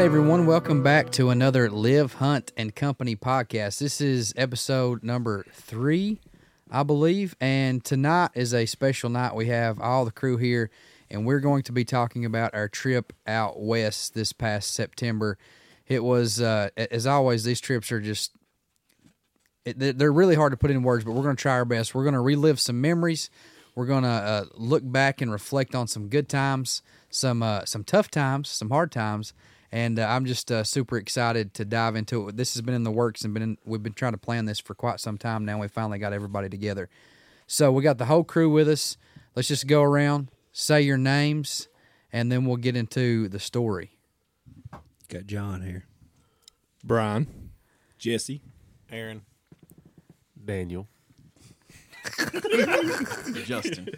right, everyone. Welcome back to another Live, Hunt, and Company podcast. This is episode number 3, I believe. And tonight is a special night. We have all the crew here, and we're going to be talking about our trip out west this past September. It was, as always, these trips are just, they're really hard to put in words, but we're going to try our best. We're going to relive some memories. We're going to look back and reflect on some good times, some tough times, some hard times, and I'm just super excited to dive into it. This has been in the works, and we've been trying to plan this for quite some time now. We finally got everybody together. So we got the whole crew with us. Let's just go around, say your names, and then we'll get into the story. Got John here. Brian. Jesse. Aaron. Daniel. Justin.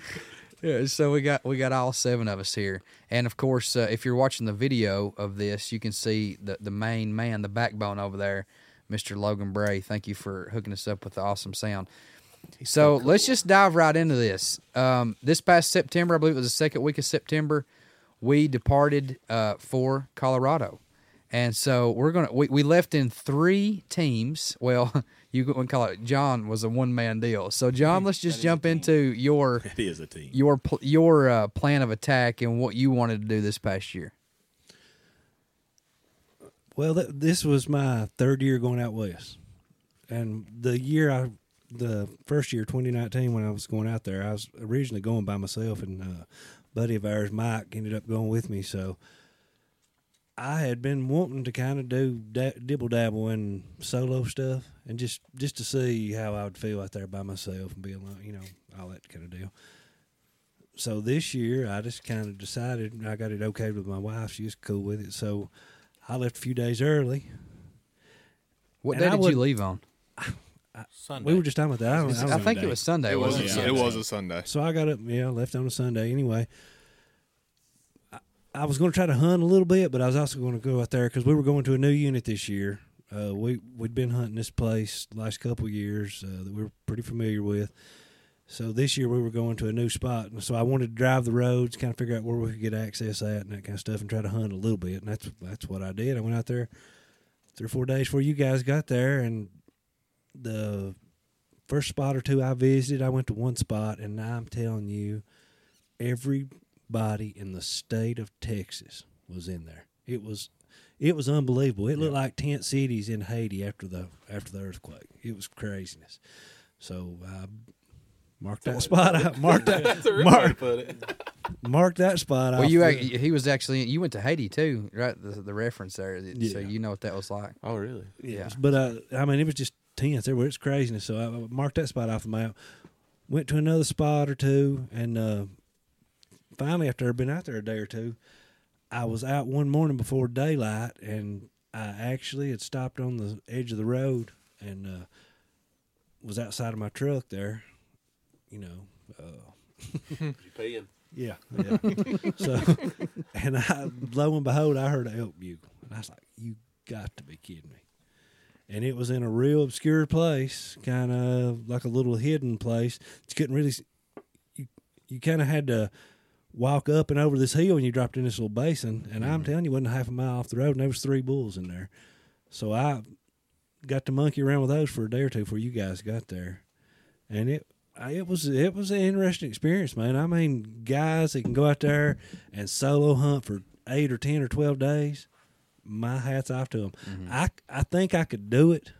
Yeah, so we got all 7 of us here, and of course, if you're watching the video of this, you can see the main man, the backbone over there, Mr. Logan Bray. Thank you for hooking us up with the awesome sound. So cool. Let's just dive right into this. This past September, I believe it was the second week of September, we departed for Colorado, and so we left in 3 teams. Well. You can call it. John was a one-man deal. So, John, let's just jump into your it is a team. your plan of attack and what you wanted to do this past year. Well, this was my 3rd year going out west, and the first year, 2019, when I was going out there, I was originally going by myself, and a buddy of ours, Mike, ended up going with me. So I had been wanting to kind of do dibble-dabble in solo stuff and just to see how I would feel out there by myself and be alone, you know, all that kind of deal. So this year I just kind of decided I got it okay with my wife. She was cool with it. So I left a few days early. What day did you leave on? Sunday. We were just talking about that. I think it was Sunday. It was a Sunday. So I got up, left on a Sunday anyway. I was going to try to hunt a little bit, but I was also going to go out there because we were going to a new unit this year. We'd been hunting this place the last couple of years that we were pretty familiar with. So this year we were going to a new spot, and so I wanted to drive the roads, kind of figure out where we could get access at and that kind of stuff, and try to hunt a little bit. And that's what I did. I went out there 3 or 4 days before you guys got there, and the first spot or 2 I visited, I went to one spot, and I'm telling you, everybody in the state of Texas was in there. It was unbelievable. It looked like tent cities in Haiti after the earthquake. It was craziness. So I marked that spot. Marked that spot. Well, he was actually. You went to Haiti too, right? The reference there, so you know what that was like. Oh, really? Yeah. But I mean, it was just tents everywhere. It's craziness. So I marked that spot off the map. Went to another spot or 2, and finally, after I'd been out there a day or 2. I was out one morning before daylight, and I actually had stopped on the edge of the road and was outside of my truck there, you know. You peeing? Yeah. So, and lo and behold, I heard an elk bugle, and I was like, you got to be kidding me. And it was in a real obscure place, kind of like a little hidden place. You couldn't really see. You kind of had to walk up and over this hill, and you dropped in this little basin, and I'm telling you, it wasn't half a mile off the road, and there was 3 bulls in there. So I got to monkey around with those for a day or 2 before you guys got there, and it was an interesting experience, man. I mean, guys that can go out there and solo hunt for 8 or 10 or 12 days, my hat's off to them. Mm-hmm. I think I could do it,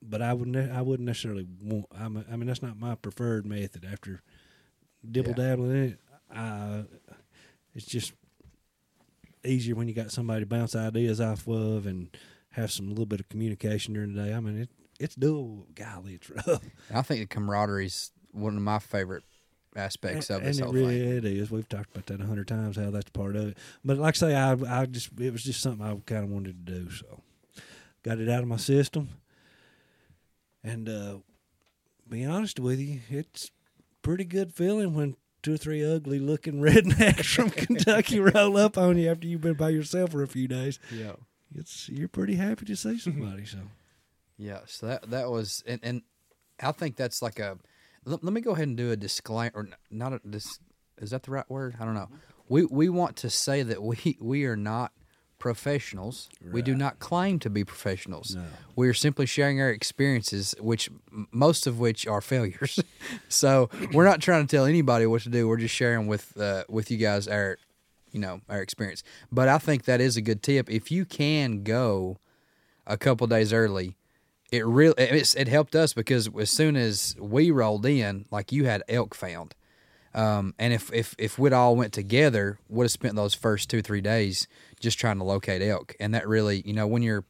but I wouldn't necessarily want. I mean, that's not my preferred method. After dibble-dabbling in it, it's just easier when you got somebody to bounce ideas off of and have some little bit of communication during the day. I mean, it's doable. Golly, it's rough. I think the camaraderie is one of my favorite aspects of this whole thing. It is. We've talked about that 100 times, how that's part of it. But like I say, it was just something I kind of wanted to do, so got it out of my system. And being honest with you, it's pretty good feeling when 2 or 3 ugly-looking rednecks from Kentucky roll up on you after you've been by yourself for a few days. Yeah, you're pretty happy to see somebody. So, yeah. So that was, and I think that's like a. Let me go ahead and do a disclaimer. Or not a. Is that the right word? I don't know. We want to say that we are not professionals. Right. We do not claim to be professionals. No. We are simply sharing our experiences, which most of which are failures. So we're not trying to tell anybody what to do. We're just sharing with you guys our, you know, our experience. But I think that is a good tip. If you can go a couple days early, it helped us because as soon as we rolled in, like you had elk found. And if we'd all went together, would have spent those first 2-3 days just trying to locate elk. And that really, you know, when you're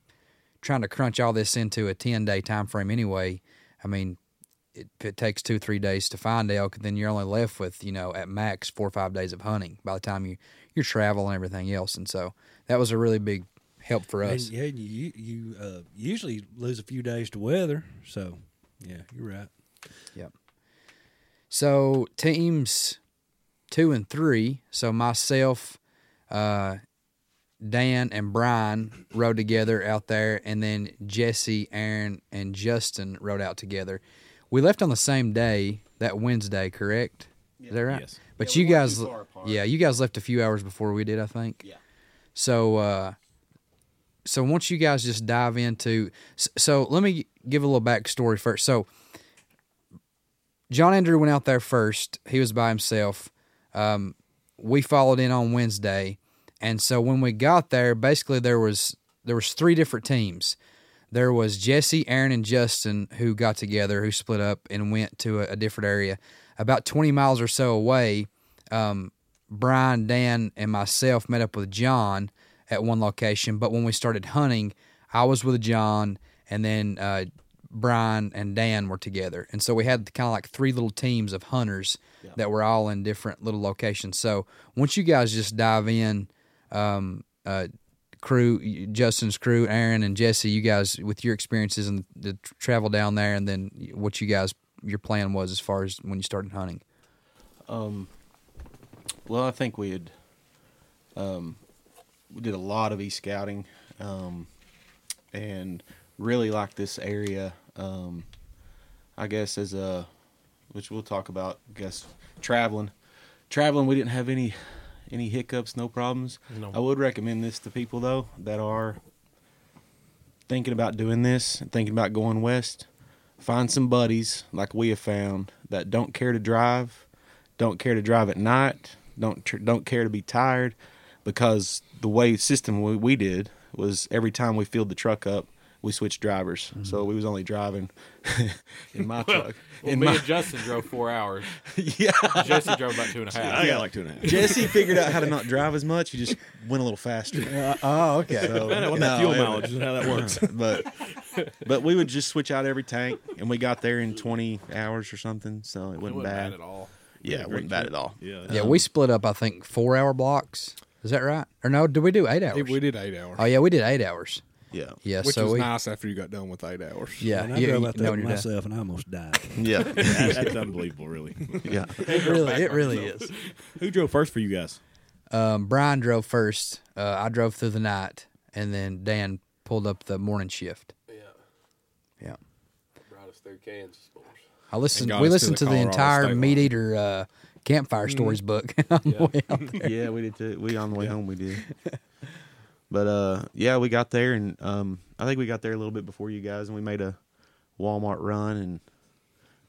trying to crunch all this into a 10-day time frame anyway, I mean, it takes 2-3 days to find elk, and then you're only left with, you know, at max 4 or 5 days of hunting by the time you travel and everything else. And so that was a really big help for us. And yeah, you usually lose a few days to weather. So yeah, you're right. Yep. So teams 2 and 3, so myself, Dan, and Brian rode together out there, and then Jesse, Aaron, and Justin rode out together. We left on the same day, that Wednesday, correct? Yeah. Is that right? Yes. But yeah, you guys left a few hours before we did, I think. Yeah. So so once you guys just dive into so let me give a little backstory first. So John Andrew went out there first. He was by himself. We followed in on Wednesday, and so when we got there, basically there was 3 different teams. There was Jesse, Aaron, and Justin who got together, who split up and went to a different area. About 20 miles or so away, Brian, Dan, and myself met up with John at one location. But when we started hunting, I was with John, and then Brian and Dan were together. And so we had kind of like 3 little teams of hunters that were all in different little locations. So once you guys just dive in, crew, Justin's crew, Aaron and Jesse, you guys with your experiences and the travel down there, and then what you guys, your plan was as far as when you started hunting. Well, I think we had, we did a lot of e-scouting, and really like this area, I guess, as a, which we'll talk about, I guess, traveling. We didn't have any hiccups, no problems. No. I would recommend this to people though, that are thinking about doing this, thinking about going west. Find some buddies like we have found that don't care to drive at night, don't care to be tired, because the way the system we did was every time we filled the truck up, we switched drivers, mm-hmm. So we was only driving in my truck. And Justin drove 4 hours. Yeah. Jesse drove about 2.5. I got like 2.5. Jesse figured out how to not drive as much. He just went a little faster. Okay. So, I know what the fuel mileage is, how that works. But we would just switch out every tank, and we got there in 20 hours or something, so it wasn't bad at all. Yeah, it wasn't bad at all. Yeah, we split up, I think, 4-hour blocks. Is that right? Or no, did we do 8 hours? We did 8 hours. Oh, yeah, we did 8 hours. Yeah. Which was nice after you got done with 8 hours. Yeah. And I drove out there myself and I almost died. Yeah. That's unbelievable, really. Yeah. It really is. Who drove first for you guys? Brian drove first. I drove through the night, and then Dan pulled up the morning shift. Yeah. Brought us through Kansas. We listened to the entire Meat Eater Campfire Stories book. Yeah, we did too. We on the way home we did. But, yeah, we got there, and I think we got there a little bit before you guys, and we made a Walmart run and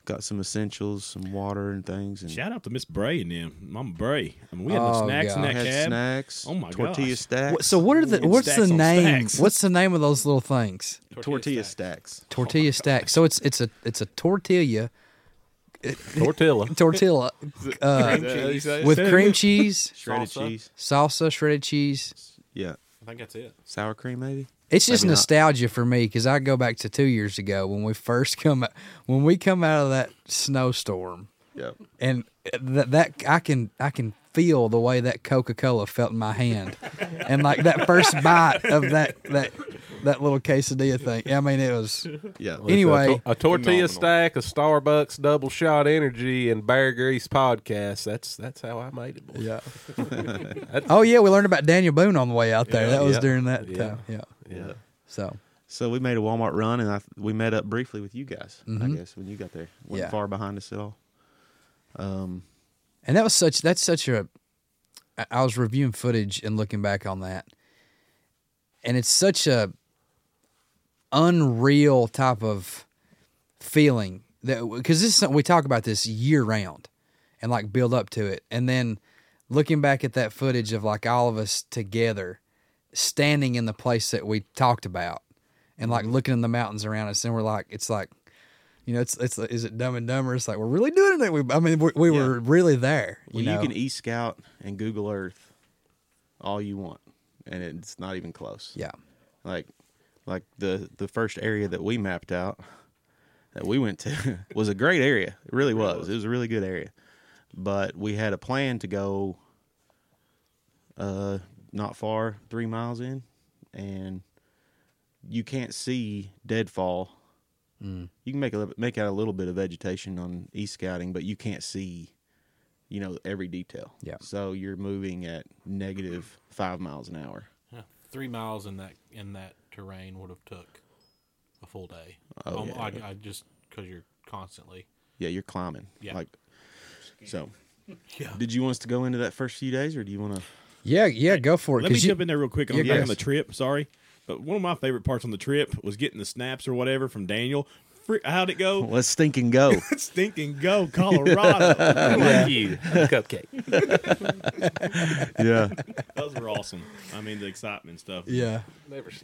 got some essentials, some water and things. And shout out to Miss Bray and them. Mama Bray. I mean, we had the snacks in that cab. Snacks. Oh, my God. Tortilla stacks. So what's the name of those little things? Tortilla stacks. Tortilla stacks. So it's a tortilla. Tortilla. With cream cheese. Shredded cheese. Salsa, shredded cheese. Yeah. I think that's it. Sour cream, maybe? It's just nostalgia for me, because I go back to 2 years ago when we first come out of that snowstorm. Yep. And that I can feel the way that Coca-Cola felt in my hand. And like that first bite of that little quesadilla thing. I mean, it was... Yeah. Anyway. A tortilla phenomenal. Stack, a Starbucks double shot energy, and Bear Grease podcast. That's how I made it, boy. Yeah. We learned about Daniel Boone on the way out there. That was during that time. Yeah. So we made a Walmart run, and we met up briefly with you guys, mm-hmm. I guess, when you got there. Wasn't far behind us at all. And that was such... I was reviewing footage and looking back on that. And it's such a unreal type of feeling that, because this is something we talk about this year round and like build up to it. And then looking back at that footage of like all of us together standing in the place that we talked about and like looking in the mountains around us. And we're like, it's like, you know, it's is it Dumb and Dumber? It's like, we're really doing it. We were really there. You know? You can e-scout and Google Earth all you want, and it's not even close. Yeah. Like the first area that we mapped out that we went to was a great area. It really was. It was a really good area. But we had a plan to go not far, 3 miles in, and you can't see deadfall. Mm. You can make out a little bit of vegetation on e-scouting, but you can't see, you know, every detail. Yeah. So you're moving at negative 5 miles an hour. Yeah. 3 miles in that terrain would have took a full day. Oh, yeah. I just because you're constantly. Yeah, you're climbing. Yeah. Like, so. Yeah. Did you want us to go into that first few days, or do you want to? Yeah, go for it. Let me jump in there real quick on the trip. Sorry. But one of my favorite parts on the trip was getting the snaps or whatever from Daniel. How'd it go? Let's stink and go. Stink and go, Colorado. Thank you. Cupcake. Yeah. Those were awesome. I mean, the excitement and stuff. Yeah.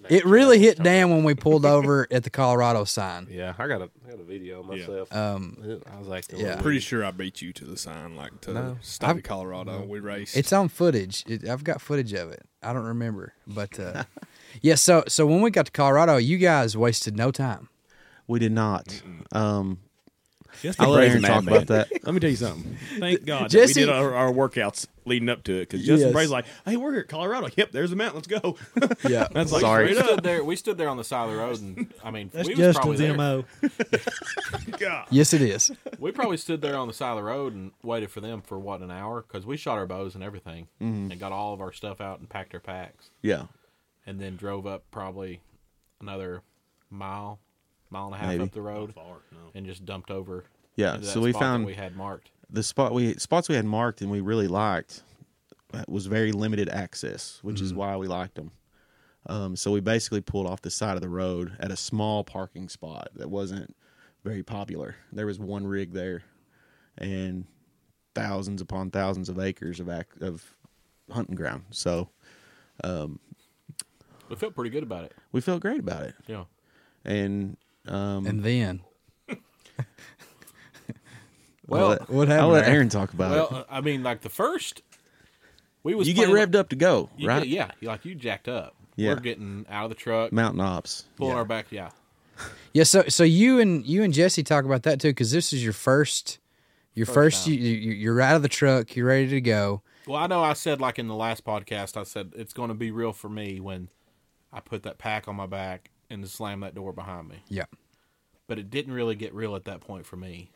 It really hit Dan when we pulled over at the Colorado sign. Yeah, I got a video of myself. Yeah. I was like, I'm pretty sure I beat you to the sign, like to the state of Colorado. No. We raced. It's on footage. I've got footage of it. I don't remember, but... Yeah, so when we got to Colorado, you guys wasted no time. We did not. I'll let Aaron talk about that. Let me tell you something. Thank God that we did our workouts leading up to it, because Justin Bray's like, hey, we're here at Colorado. Yep, there's the mountain. Let's go. Yeah. That's like straight up. We stood there on the side of the road, and I mean, that's we was probably there. That's Justin's MO. God. Yes, it is. We probably stood there on the side of the road and waited for them for, what, an hour? Because we shot our bows and everything and got all of our stuff out and packed our packs. Yeah. And then drove up probably another mile and a half up the road and just dumped over. Yeah, so we found spots we had marked and we really liked was very limited access, which is why we liked them. So we basically pulled off the side of the road at a small parking spot that wasn't very popular. There was one rig there and thousands upon thousands of acres of hunting ground. So... we felt pretty good about it. We felt great about it. Yeah. And then. Well, what happened? I'll let Aaron talk about it. Well, I mean, like the first, you get revved up to go, right? Yeah. Like you jacked up. Yeah. We're getting out of the truck. Mountain Ops. Pulling our back. Yeah. Yeah. So you and Jesse talk about that too, because this is your first. You're out of the truck. You're ready to go. Well, I know I said like in the last podcast, I said it's going to be real for me when I put that pack on my back and slam that door behind me. Yeah. But it didn't really get real at that point for me.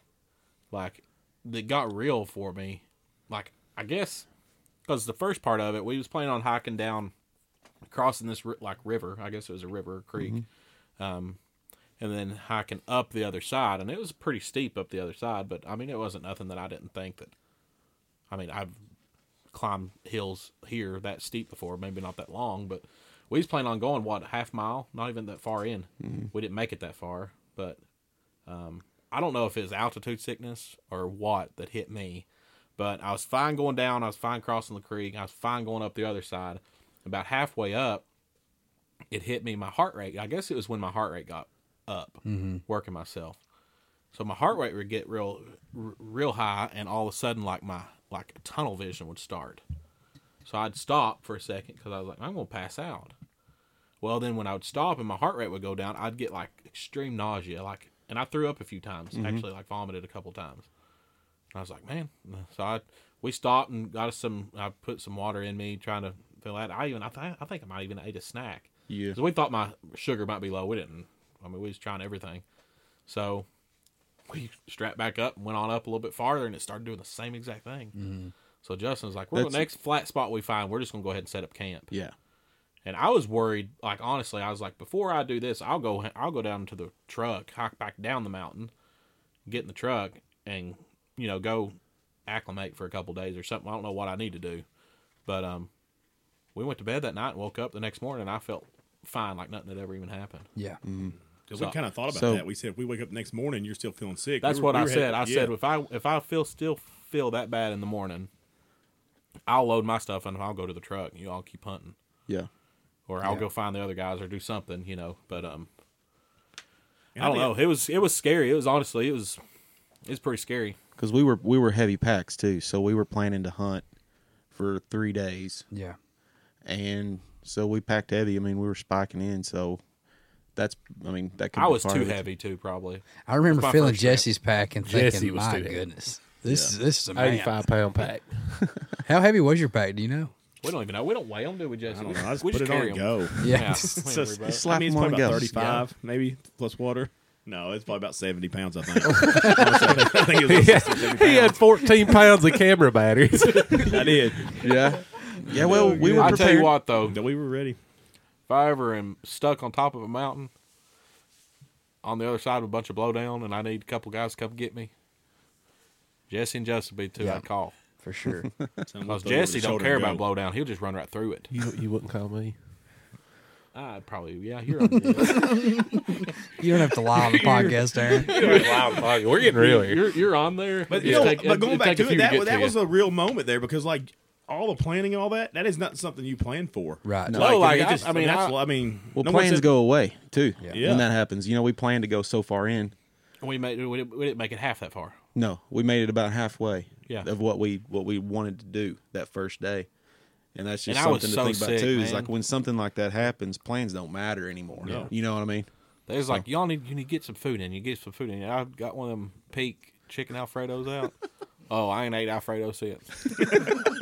Like, it got real for me. Like, I guess, because the first part of it, we was planning on hiking down, crossing this, like, river. I guess it was a river or creek. Mm-hmm. And then hiking up the other side. And it was pretty steep up the other side. But, I mean, it wasn't nothing that I didn't think that, I mean, I've climbed hills here that steep before. Maybe not that long, but... we was planning on going, what, half mile? Not even that far in. Mm-hmm. We didn't make it that far. But I don't know if it was altitude sickness or what that hit me. But I was fine going down. I was fine crossing the creek. I was fine going up the other side. About halfway up, it hit me. My heart rate, I guess it was when my heart rate got up, working myself. So my heart rate would get real high, and all of a sudden, like, my tunnel vision would start. So I'd stop for a second because I was like, I'm going to pass out. Well, then when I would stop and my heart rate would go down, I'd get like extreme nausea. Like, and I threw up a few times, actually, like vomited a couple times. And I was like, man. So we stopped and got us I put some water in me trying to fill out. I think I might even ate a snack. Yeah. Because we thought my sugar might be low. We didn't. I mean, we was trying everything. So we strapped back up and went on up a little bit farther, and it started doing the same exact thing. Mm-hmm. So Justin was like, the next flat spot we find, we're just going to go ahead and set up camp. Yeah. And I was worried, like, honestly, I was like, before I do this, I'll go down to the truck, hike back down the mountain, get in the truck, and, you know, go acclimate for a couple days or something. I don't know what I need to do. But we went to bed that night and woke up the next morning, and I felt fine, like nothing had ever even happened. Yeah. Mm-hmm. Because we kind of thought about that. We said, if we wake up the next morning, you're still feeling sick. That's what I said. I said, if I still feel that bad in the morning, I'll load my stuff and I'll go to the truck and you all keep hunting. Yeah. Or I'll go find the other guys or do something, you know. But I don't know. It was scary. It was honestly, it's pretty scary. Because we were heavy packs too, so we were planning to hunt for 3 days. Yeah. And so we packed heavy. I mean, we were spiking in, so... that could be. I was too heavy too, probably. I remember feeling Jesse's pack and thinking, my goodness, this is a 85-pound pack. How heavy was your pack? Do you know? We don't even know. We don't weigh them, do we, Jesse? I don't know. I just put it on and go. Yeah. I mean, it's probably about 35, maybe, plus water. No, it's probably about 70 pounds, I think. I think it was 70 pounds. He had 14 pounds of camera batteries. I did. Yeah. Yeah, well, we were prepared. I'll tell you what, though. We were ready. If I ever am stuck on top of a mountain on the other side of a bunch of blowdown and I need a couple guys to come get me, Jesse and Justin would be two I'd call. For sure. Because Jesse don't care about blowdown. He'll just run right through it. You wouldn't call me? I'd probably, you're on there. You don't have to lie on the podcast, Aaron. You don't have to lie on the podcast. We're getting real here. You're on there. But, but going back to it, that was a real moment there because, like, all the planning and all that is not something you plan for. Right. No, plans go away, too, when that happens. You know, we planned to go so far in. And we didn't make it half that far. No, we made it about halfway of what we wanted to do that first day. And that's just something to think about, too. It's like when something like that happens, plans don't matter anymore. No. You know what I mean? There's like, y'all need to get some food in. You get some food in. I got one of them peak chicken Alfredos out. Oh, I ain't ate Alfredo since.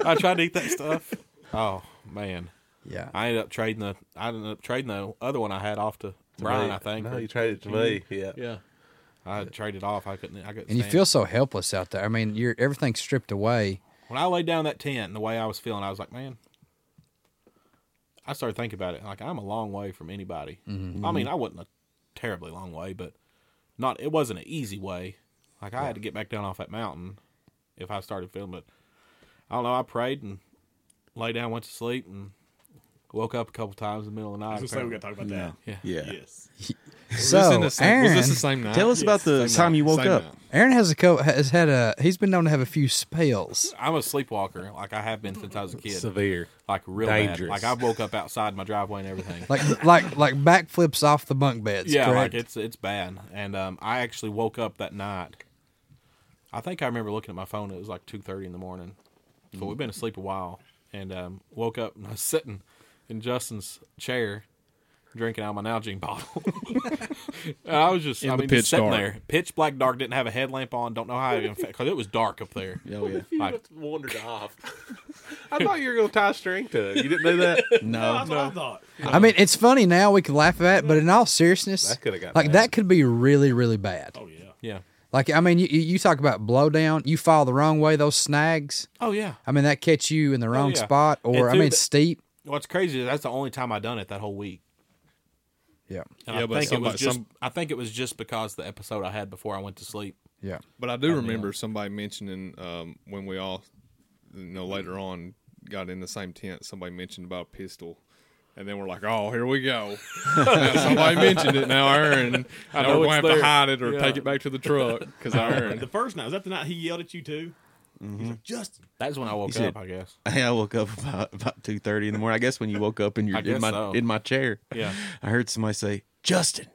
I tried to eat that stuff. Oh man, yeah. I ended up trading the other one I had off to Brian. I think. No, you traded it to me. Yeah, yeah. I traded off. I couldn't. And you feel so helpless out there. I mean, everything's stripped away. When I laid down that tent, and the way I was feeling, I was like, man. I started thinking about it. Like I'm a long way from anybody. Mm-hmm. I mean, I wasn't a terribly long way, but not. It wasn't an easy way. Like I had to get back down off that mountain. If I started feeling, but I don't know. I prayed and lay down, went to sleep, and woke up a couple times in the middle of the night. I was going to talk about that. Yeah. Yes. So, Aaron, was this the same night? Tell us about the time you woke up. Night. Aaron he's been known to have a few spells. I'm a sleepwalker. Like I have been since I was a kid. Severe. Like real dangerous. Bad. Like I woke up outside my driveway and everything. like backflips off the bunk beds. Yeah. Correct? Like it's bad. And I actually woke up that night. I think I remember looking at my phone. It was like 2:30 in the morning. So we've been asleep a while. And woke up and I was sitting in Justin's chair drinking out of my Nalgene bottle. And I was just sitting there. Pitch black dark. Didn't have a headlamp on. Don't know how. Because it was dark up there. Oh, yeah. You just wandered off. I thought you were going to tie a string to it. You didn't do that? No. That's what I thought. I mean, it's funny now. We can laugh at it. But in all seriousness, that could be really, really bad. Oh, yeah. Yeah. Like, I mean, you talk about blowdown. You fall the wrong way, those snags. Oh, yeah. I mean, that catch you in the wrong spot or, it's steep. What's crazy is that's the only time I done it that whole week. Yeah. And I think it was just because the episode I had before I went to sleep. Yeah. But I do remember somebody mentioning when we all, later on got in the same tent, somebody mentioned about a pistol. And then we're like, oh, here we go. Somebody mentioned it now, Aaron. I know we're going to have to hide it or take it back to the truck because I earned. The first night, was that the night he yelled at you too? Mm-hmm. He's like, Justin. That's when I woke up, I guess. I woke up about 2:30 in the morning. I guess when you woke up in my chair. Yeah. I heard somebody say, Justin.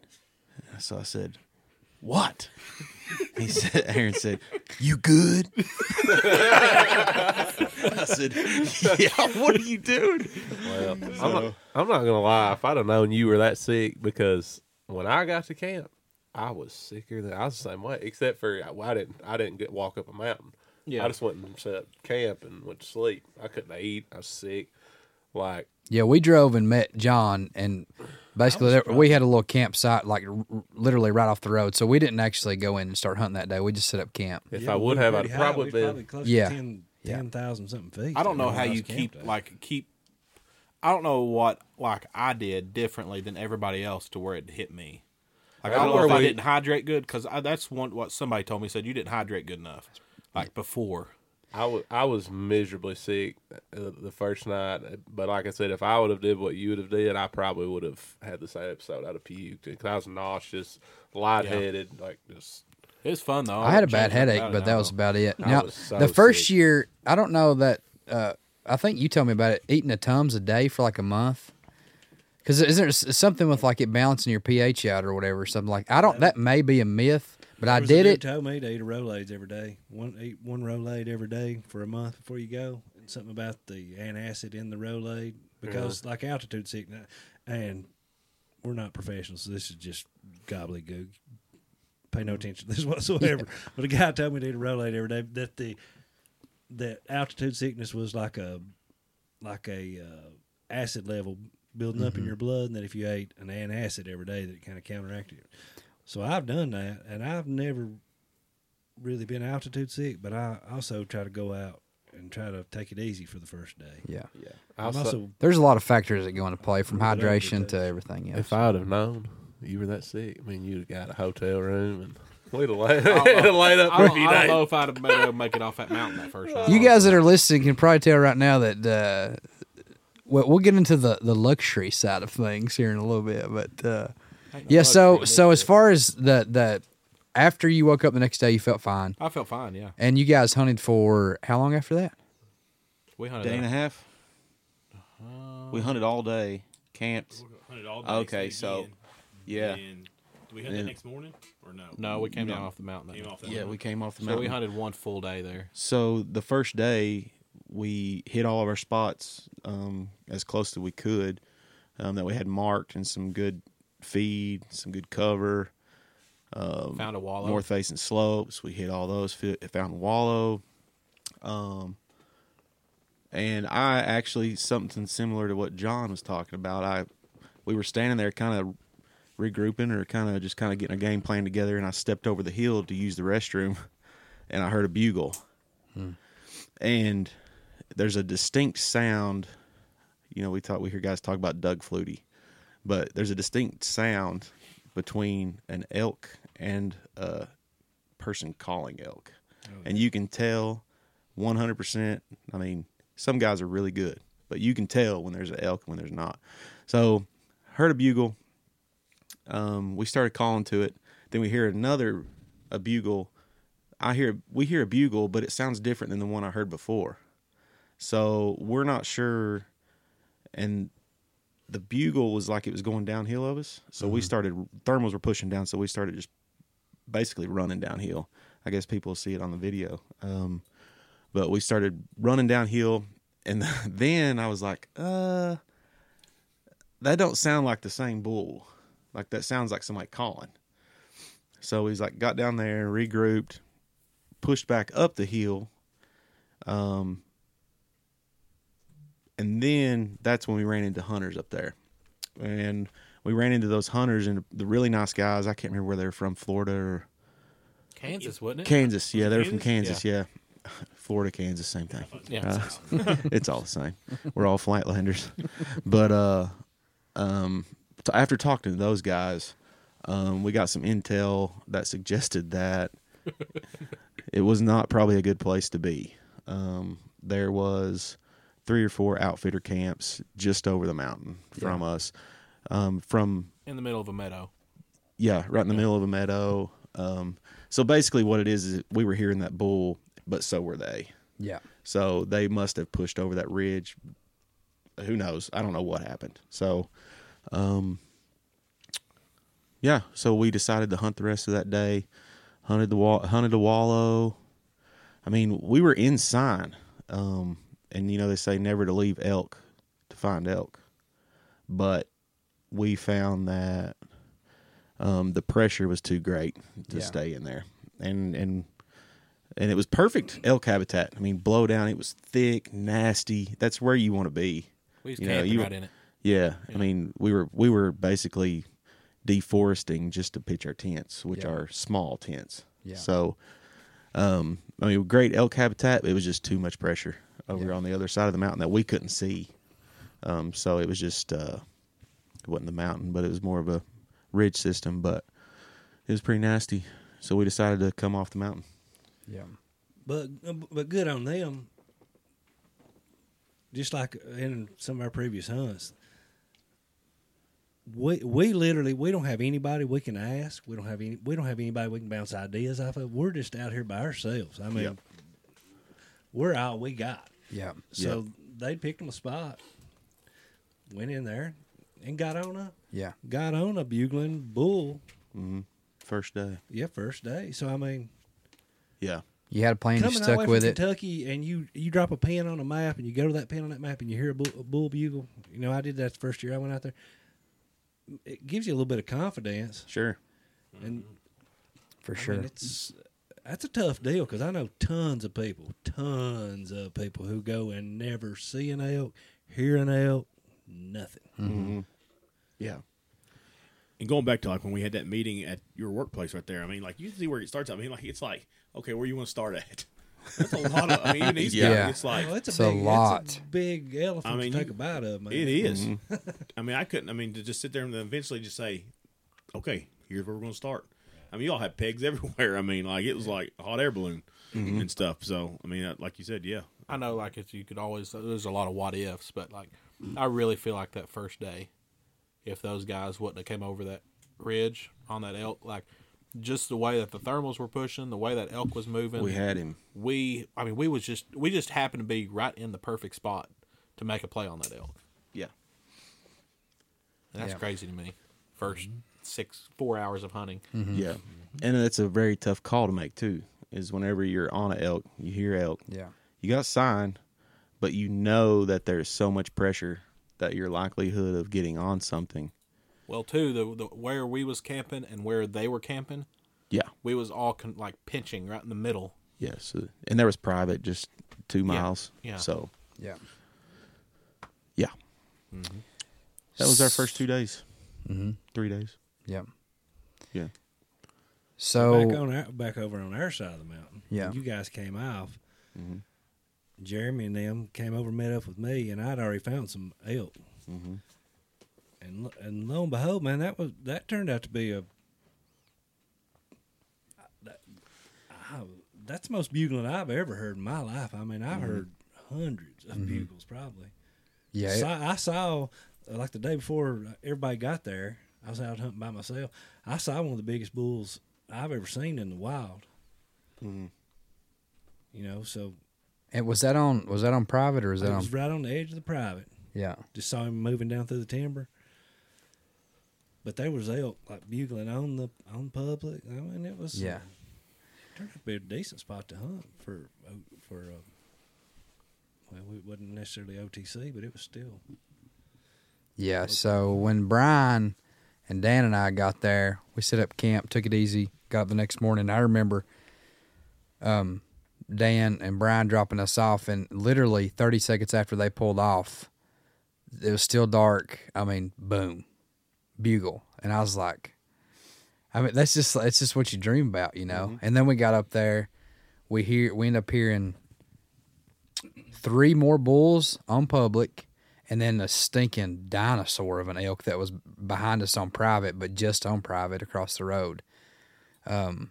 So I said, what? He said, Aaron said, you good? I said, yeah, what are you doing? Well, I'm not going to lie. If I'd have known you were that sick, because when I got to camp, I was sicker than I was the same way, except for I didn't walk up a mountain. Yeah. I just went and set up camp and went to sleep. I couldn't eat. I was sick. Like, yeah, we drove and met John, and basically we had a little campsite, like literally right off the road. So we didn't actually go in and start hunting that day. We just set up camp. If I would have, I'd probably been close to 10,000 something feet. I don't know how you keep. I don't know what I did differently than everybody else to where it hit me. Like I don't know if I didn't hydrate good because that's what somebody told me said you didn't hydrate good enough. Like before. I was miserably sick the first night, but like I said, if I would have did what you would have did, I probably would have had the same episode. I'd have puked because I was nauseous, lightheaded, like just. It was fun though. I had a bad headache, but that was about it. Now the first year, I don't know that. I think you told me about it. Eating a Tums a day for like a month. Because isn't there something with like it balancing your pH out or whatever? Something like that may be a myth, but I did it. Told me to eat a Rolaid every day. Eat one Rolaid every day for a month before you go. And something about the antacid in the Rolaid because like altitude sickness, and we're not professionals. So this is just gobbledygook. Pay no attention to this whatsoever. Yeah. But a guy told me to eat a Rolaid every day. That that altitude sickness was like a acid level building up in your blood, and that if you ate an antacid every day, that it kind of counteracted it. So I've done that, and I've never really been altitude sick, but I also try to go out and try to take it easy for the first day. Yeah. Also, there's a lot of factors that go into play, from hydration to everything else. If I'd have known you were that sick, I mean, you'd have got a hotel room and... We'd have laid up for a few days. I don't know if I'd have been able to make it off that mountain that first time. You guys that are listening can probably tell right now that... We'll get into the luxury side of things here in a little bit, but so as far as the after you woke up the next day, you felt fine. I felt fine, yeah. And you guys hunted for how long after that? We hunted day and a half. We hunted all day, camped. Hunted all day. Okay, so yeah. Did we hunt the next morning or no? No, we came down off the mountain. We came off the mountain. So we hunted one full day there. So the first day, we hit all of our spots as close as we could that we had marked, and some good feed, some good cover. Found a wallow. North facing slopes. We hit all those. Found a wallow. And I actually, something similar to what John was talking about, we were standing there kind of regrouping or kind of getting a game plan together, and I stepped over the hill to use the restroom, and I heard a bugle. And there's a distinct sound. You know, we hear guys talk about Doug Flutie, but there's a distinct sound between an elk and a person calling elk. Oh, yeah. And you can tell 100%. I mean, some guys are really good, but you can tell when there's an elk and when there's not. So, heard a bugle. We started calling to it. Then we hear a bugle. We hear a bugle, but it sounds different than the one I heard before. So we're not sure, and the bugle was like it was going downhill of us. So we started, thermals were pushing down, so we started just basically running downhill. I guess people will see it on the video. But we started running downhill, and then I was like, that don't sound like the same bull. Like, that sounds like somebody calling. So he's like, got down there, regrouped, pushed back up the hill, and then that's when we ran into hunters up there. And we ran into those hunters and the really nice guys. I can't remember where they were from, Florida or... Kansas, wasn't it? Kansas, yeah. They were from Kansas, yeah. Florida, Kansas, same thing. Yeah, it's all the same. We're all Flatlanders. But after talking to those guys, we got some intel that suggested that it was not probably a good place to be. There was... 3 or 4 outfitter camps just over the mountain from us, from in the middle of a meadow. Yeah, right in the middle of a meadow. So basically, what it is we were hearing that bull, but so were they. Yeah. So they must have pushed over that ridge. Who knows? I don't know what happened. So, So we decided to hunt the rest of that day. Hunted the wallow. I mean, we were in sign. And, you know, they say never to leave elk to find elk. But we found that the pressure was too great to stay in there. And it was perfect elk habitat. I mean, blowdown, it was thick, nasty. That's where you want to be. We just camped right in it. Yeah, I mean, we were basically deforesting just to pitch our tents, which are small tents. Yeah. So, I mean, great elk habitat, but it was just too much pressure over on the other side of the mountain that we couldn't see. So it was just, it wasn't the mountain, but it was more of a ridge system, but it was pretty nasty. So we decided to come off the mountain. Yeah. But good on them. Just like in some of our previous hunts, we literally we don't have anybody we can ask. We don't have anybody we can bounce ideas off of. We're just out here by ourselves. I mean, yep. We're all we got. Yeah. So they picked them a spot, went in there, and got on a bugling bull. Mm-hmm. First day. Yeah, first day. So I mean, yeah. You had a plan, you stuck with it. Kentucky, and you drop a pin on a map, and you go to that pin on that map, and you hear a bull bugle. You know, I did that the first year I went out there. It gives you a little bit of confidence. Sure. And for sure. I mean, that's a tough deal because I know tons of people who go and never see an elk, hear an elk, nothing. Mm-hmm. Yeah. And going back to like when we had that meeting at your workplace right there, I mean, like you can see where it starts. I mean, like it's like, okay, where you want to start at? That's a lot of. I mean, even these guys, it's like it's a big elephant to take a bite of. Man. It is. Mm-hmm. I mean, I couldn't. I mean, to just sit there and then eventually just say, okay, here's where we're going to start. I mean, y'all had pegs everywhere. I mean, like it was like a hot air balloon and stuff. So, I mean, like you said, yeah. I know, like if you could always. There's a lot of what ifs, but like I really feel like that first day. If those guys wouldn't have came over that ridge on that elk, like just the way that the thermals were pushing, the way that elk was moving, we had him. We just happened to be right in the perfect spot to make a play on that elk. Yeah, that's crazy to me. First 4 hours of hunting. Mm-hmm. Yeah, and that's a very tough call to make too. Is whenever you're on an elk, you hear elk. Yeah, you got a sign, but you know that there's so much pressure. That your likelihood of getting on something. Well, too, the where we was camping and where they were camping, yeah, we was all like pinching right in the middle. Yes, yeah, so, and there was private just 2 miles. Yeah. So. Yeah. Yeah. Mm-hmm. That was our first 2 days. Mm-hmm. 3 days. Yeah. Yeah. So back over on our side of the mountain. Yeah. You guys came off. Mm-hmm. Jeremy and them came over and met up with me, and I'd already found some elk. Mm-hmm. And lo and behold, man, that turned out to be that's the most bugling I've ever heard in my life. I mean, I've heard hundreds of bugles probably. Yeah. So I saw, like the day before everybody got there, I was out hunting by myself. I saw one of the biggest bulls I've ever seen in the wild. Mm-hmm. You know, so... And was that on private or was that on? It was right on the edge of the private. Yeah. Just saw him moving down through the timber. But there was elk like bugling on public. I mean, it was turned out to be a decent spot to hunt for well, it wasn't necessarily OTC, but it was still. Yeah. So when Brian and Dan and I got there, we set up camp, took it easy, got up the next morning. I remember. Dan and Brian dropping us off, and literally 30 seconds after they pulled off, it was still dark. I mean, boom, bugle. And I was like, I mean, that's just what you dream about, you know? Mm-hmm. And then we got up there. We end up hearing 3 more bulls on public and then a stinking dinosaur of an elk that was behind us on private, but just on private across the road. And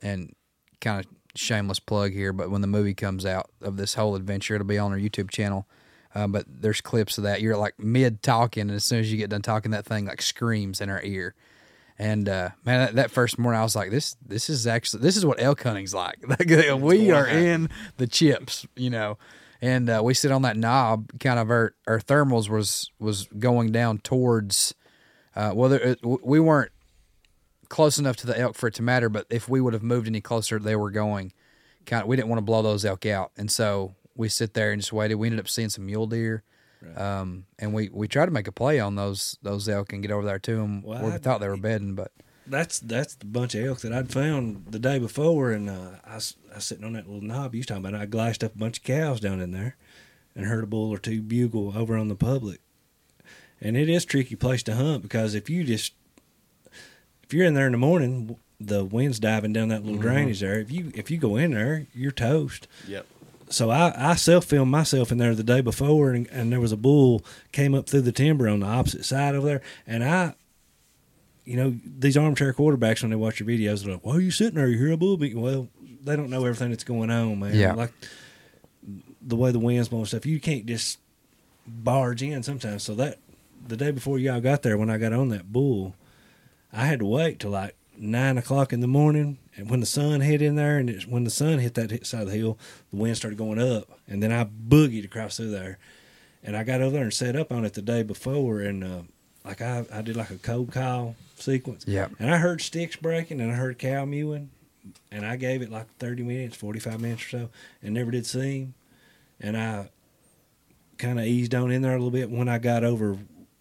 kind of, shameless plug here, but when the movie comes out of this whole adventure, it'll be on our YouTube channel. But there's clips of that. You're like mid talking, and as soon as you get done talking, that thing like screams in our ear. And man, that first morning, I was like, "This is what elk hunting's like. We are in the chips, you know." And we sit on that knob, kind of our thermals was going down towards. We weren't close enough to the elk for it to matter, but if we would have moved any closer, they were going. We didn't want to blow those elk out, and so we sit there and just waited. We ended up seeing some mule deer, right. And we tried to make a play on those elk and get over there to them. Well, we thought they were bedding, but that's the bunch of elk that I'd found the day before, and I was sitting on that little knob you was talking about. I glassed up a bunch of cows down in there, and heard a bull or two bugle over on the public, and it is a tricky place to hunt because if you're in there in the morning, the wind's diving down that little drainage there. If you go in there, you're toast. Yep. So I self-filmed myself in there the day before, and there was a bull came up through the timber on the opposite side over there. And I, you know, these armchair quarterbacks, when they watch your videos, they're like, why are you sitting there? You hear a bull beat? Well, they don't know everything that's going on, man. Yeah. Like the way the winds blow and stuff, you can't just barge in sometimes. So that the day before y'all got there, when I got on that bull, I had to wait till like 9 o'clock in the morning, and when the sun hit in there, and it's when the sun hit that side of the hill, the wind started going up, and then I boogied across through there, and I got over there and set up on it the day before, and I did like a cold call sequence. Yeah. And I heard sticks breaking and I heard cow mewing, and I gave it like 45 minutes or so, and never did see him. And I kind of eased on in there a little bit. When I got over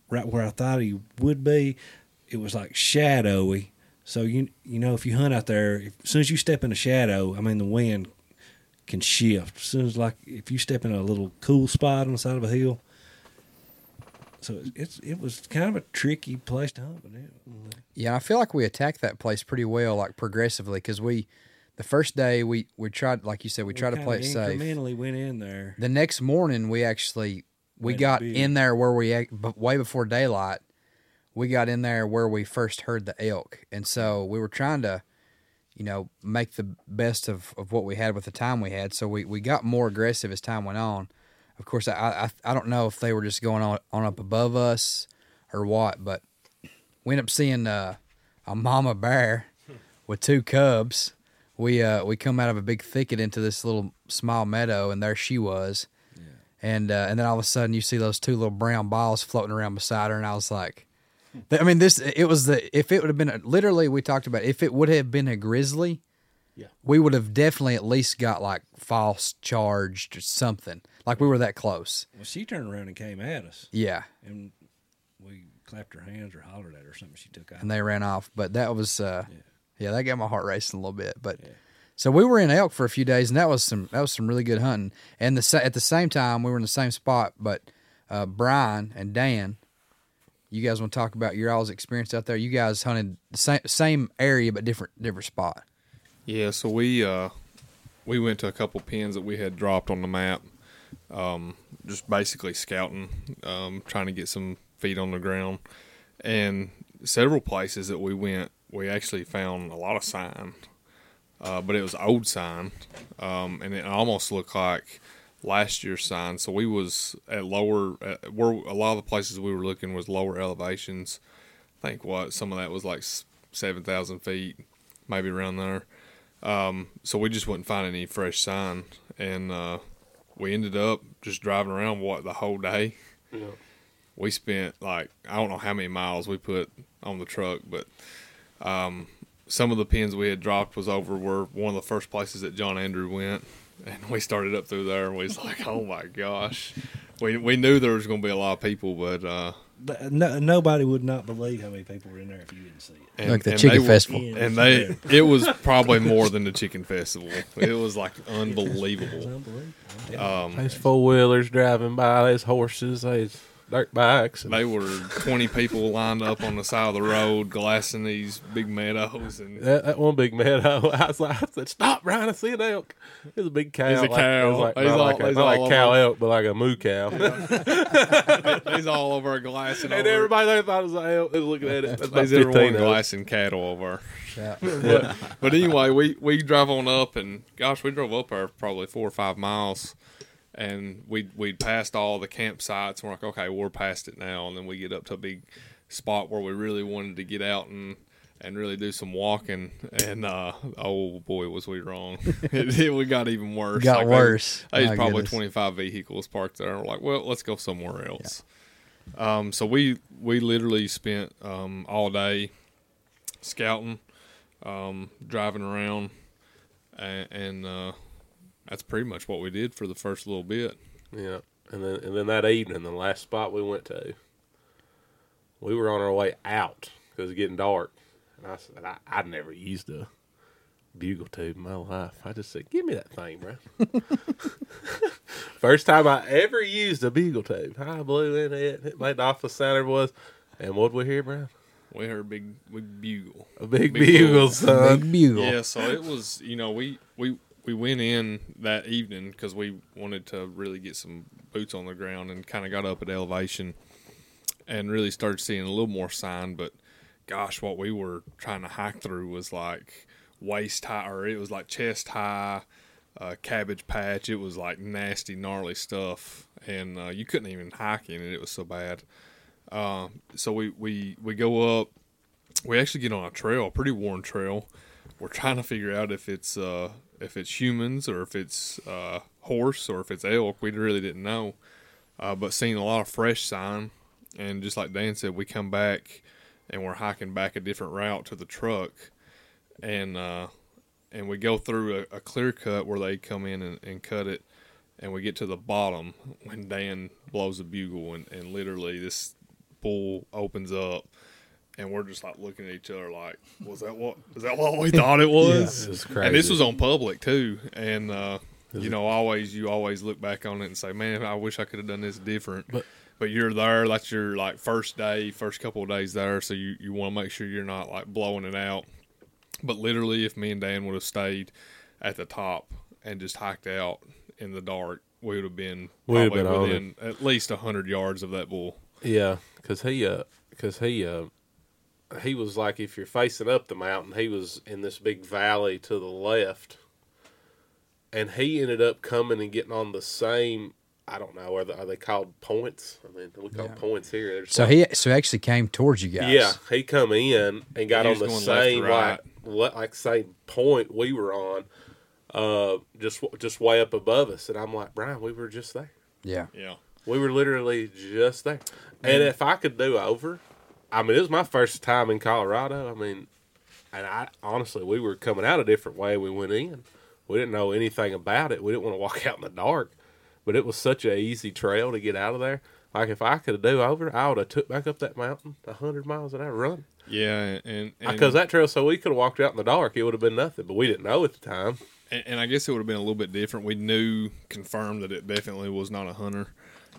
right where I thought he would be, it was like shadowy. So you know, if you hunt out there, as soon as you step in a shadow, I mean, the wind can shift. As soon as, like, if you step in a little cool spot on the side of a hill. So it was kind of a tricky place to hunt. Yeah, I feel like we attacked that place pretty well, like progressively, because the first day we tried, like you said, we tried to play it safe. We incrementally went in there. The next morning we got in there where way before daylight, we got in there where we first heard the elk. And so we were trying to, you know, make the best of what we had with the time we had. So we got more aggressive as time went on. Of course, I don't know if they were just going on up above us or what, but we ended up seeing a mama bear with two cubs. We come out of a big thicket into this little small meadow, and there she was. Yeah. And then all of a sudden you see those two little brown balls floating around beside her, and I was like, I mean, if it would have been, literally we talked about, if it would have been a grizzly, yeah, we would have definitely at least got like false charged or something. Like we were that close. Well, she turned around and came at us. Yeah. And we clapped her hands or hollered at her or something. She took off. And they ran off. But that was, yeah, that got my heart racing a little bit. But yeah. So we were in elk for a few days, and that was some really good hunting. And at the same time, we were in the same spot, but Brian and Dan, you guys want to talk about your all's experience out there? You guys hunted the same area but different spot. Yeah, so we went to a couple pins that we had dropped on the map, just basically scouting, trying to get some feet on the ground. And several places that we went, we actually found a lot of sign, but it was old sign, and it almost looked like last year's sign. So we was at where a lot of the places we were looking was lower elevations. I think some of that was like 7,000 feet, maybe around there. So we just wouldn't find any fresh sign, and we ended up just driving around the whole day. Yeah. We spent like I don't know how many miles we put on the truck, but some of the pins we had dropped was over where one of the first places that John Andrew went. And we started up through there, and we was like, "Oh my gosh!" We knew there was going to be a lot of people, but nobody would not believe how many people were in there if you didn't see it. And, like the chicken festival, it was probably more than the chicken festival. It was like unbelievable. There's four wheelers driving by. There's horses. There's dirt bikes. They were 20 people lined up on the side of the road, glassing these big meadows. And that one big meadow, I said, "Stop, Brian! I see an elk." It was a big cow. It's a cow. Not like cow elk, but like a moo cow. He's all over a glass, and everybody there thought it was an elk. They was looking at it. There's everyone glassing cattle over. Yeah. but anyway, we drive on up, and gosh, we drove up there probably 4 or 5 miles. And we'd passed all the campsites. We're like, okay, we're past it now. And then we get up to a big spot where we really wanted to get out and really do some walking. And, oh, boy, was we wrong. it got even worse. Got worse. There's probably 25 vehicles parked there. We're like, well, let's go somewhere else. Yeah. So we literally spent all day scouting, driving around, and that's pretty much what we did for the first little bit. Yeah, and then that evening, the last spot we went to, we were on our way out because it was getting dark. And I said, I never used a bugle tube in my life. I just said, give me that thing, bro. First time I ever used a bugle tube. I blew in it. It made the awfulest sound there was. And what did we hear, Brian? We heard a big bugle. A big bugle, son. Big bugle. Yeah, so it was, you know, we went in that evening because we wanted to really get some boots on the ground and kind of got up at elevation and really started seeing a little more sign. But, gosh, what we were trying to hike through was like waist high, or it was like chest high, cabbage patch. It was like nasty, gnarly stuff, and you couldn't even hike in it. It was so bad. So we go up. We actually get on a trail, a pretty worn trail. We're trying to figure out if it's humans or if it's horse or if it's elk. We really didn't know, but seen a lot of fresh sign. And just like Dan said, we come back and we're hiking back a different route to the truck, and we go through a clear cut where they come in and cut it, and we get to the bottom when Dan blows a bugle and literally this bull opens up. And we're just like looking at each other, like, "Was that what we thought it was?" Yeah, it was crazy. And this was on public too. And you know, you always look back on it and say, "Man, I wish I could have done this different." But you're there, that's your like first day, first couple of days there, so you want to make sure you're not like blowing it out. But literally, if me and Dan would have stayed at the top and just hiked out in the dark, we would have been within at least 100 yards of that bull. Yeah, because he was like, if you're facing up the mountain, he was in this big valley to the left, and he ended up coming and getting on the same, I don't know, are they called points? I mean, we call points here. There's so he actually came towards you guys. Yeah, he come in and got on the same same point we were on, just way up above us. And I'm like, Brian, we were just there. Yeah, we were literally just there. And if I could do over. I mean, it was my first time in Colorado. I mean, and I honestly, we were coming out a different way. We went in. We didn't know anything about it. We didn't want to walk out in the dark. But it was such an easy trail to get out of there. Like, if I could have do over, I would have took back up that mountain 100 miles an hour run. Yeah. and because that trail, so we could have walked out in the dark. It would have been nothing. But we didn't know at the time. And I guess it would have been a little bit different. We confirmed that it definitely was not a hunter.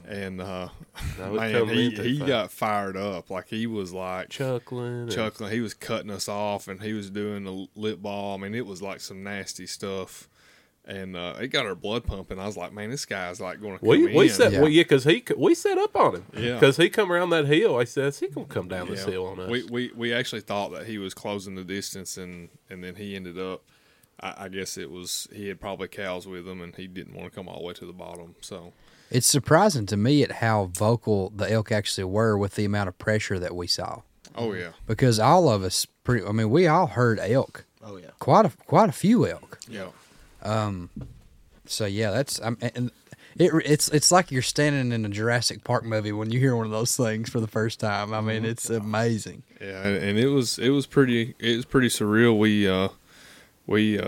And man, he got fired up. Like, he was like chuckling. He was cutting us off, and he was doing the lip balm. I mean, it was like some nasty stuff, and it got our blood pumping. I was like, man, this guy's like going to come in. We set up on him. Yeah, because he come around that hill. I said, he gonna come down this hill on us. We actually thought that he was closing the distance, and then he ended up. I guess it was he had probably cows with him, and he didn't want to come all the way to the bottom. So. It's surprising to me at how vocal the elk actually were with the amount of pressure that we saw. Oh, yeah. Because all of us, we all heard elk. Oh, yeah. Quite a few elk. Yeah. So, yeah, that's... It's like you're standing in a Jurassic Park movie when you hear one of those things for the first time. I mean, it's amazing. Yeah, and it was pretty surreal. We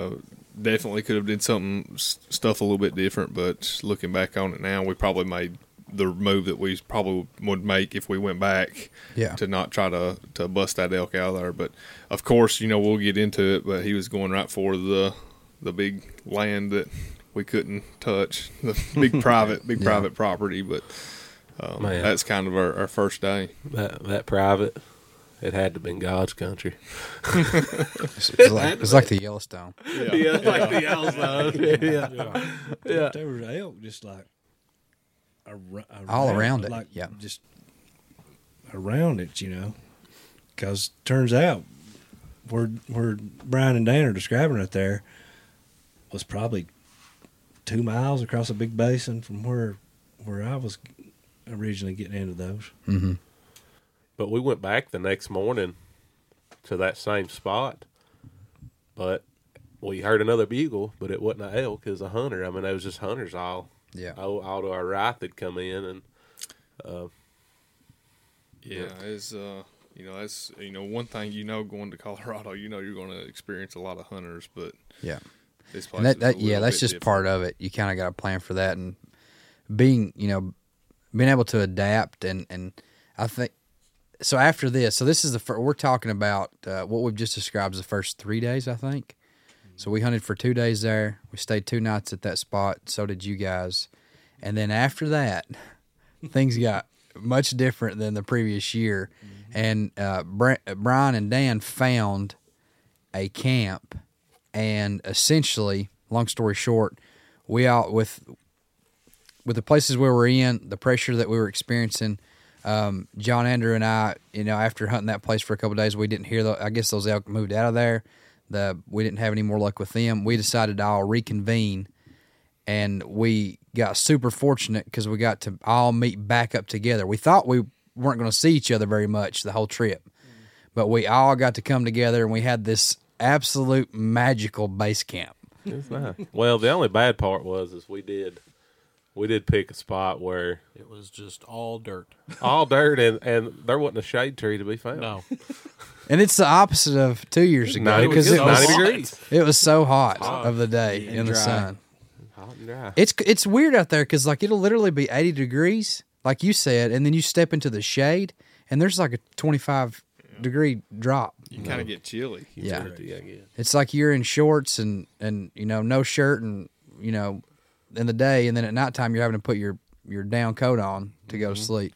definitely could have did stuff a little bit different, but looking back on it now, we probably made the move that we probably would make if we went back to not try to bust that elk out of there. But, of course, we'll get into it, but he was going right for the big land that we couldn't touch, the big private property. But that's kind of our first day. That private... It had to have been God's country. It's like the Yellowstone. Yeah, it's like the Yellowstone. Yeah. There was elk just like all around it. Like, yeah, just around it, Because turns out where Brian and Dan are describing it there was probably 2 miles across a big basin from where I was originally getting into those. Mm-hmm. But we went back the next morning to that same spot, but we heard another bugle, but it wasn't an elk, it was a hunter. I mean, it was just hunters all to our right that come in. And it's that's one thing going to Colorado, you're going to experience a lot of hunters, but this place that's just different. Part of it. You kind of got to plan for that, and being able to adapt, and I think. So after this, this is the first, we're talking about what we've just described as the first 3 days, I think. So we hunted for 2 days there. We stayed 2 nights at that spot. So did you guys. And then after that, things got much different than the previous year. Mm-hmm. And Brian and Dan found a camp, and essentially, long story short, we all, with the places we were in, the pressure that we were experiencing, John Andrew and I, after hunting that place for a couple of days, we didn't hear those elk moved out of there. we didn't have any more luck with them. We decided to all reconvene, and we got super fortunate because we got to all meet back up together. We thought we weren't going to see each other very much the whole trip, but we all got to come together, and we had this absolute magical base camp. It's nice. Well, the only bad part was we did pick a spot where it was just all dirt. All dirt, and there wasn't a shade tree to be found. No. And it's the opposite of 2 years ago. Because it was 90 degrees. It was so hot of the day in the sun. Hot and dry. It's weird out there because, like, it'll literally be 80 degrees, like you said, and then you step into the shade, and there's like a 25-degree drop. You kind of get chilly. Yeah. It's like you're in shorts and you know, no shirt and, you know, in the day, and then at nighttime you're having to put your down coat on to go to sleep.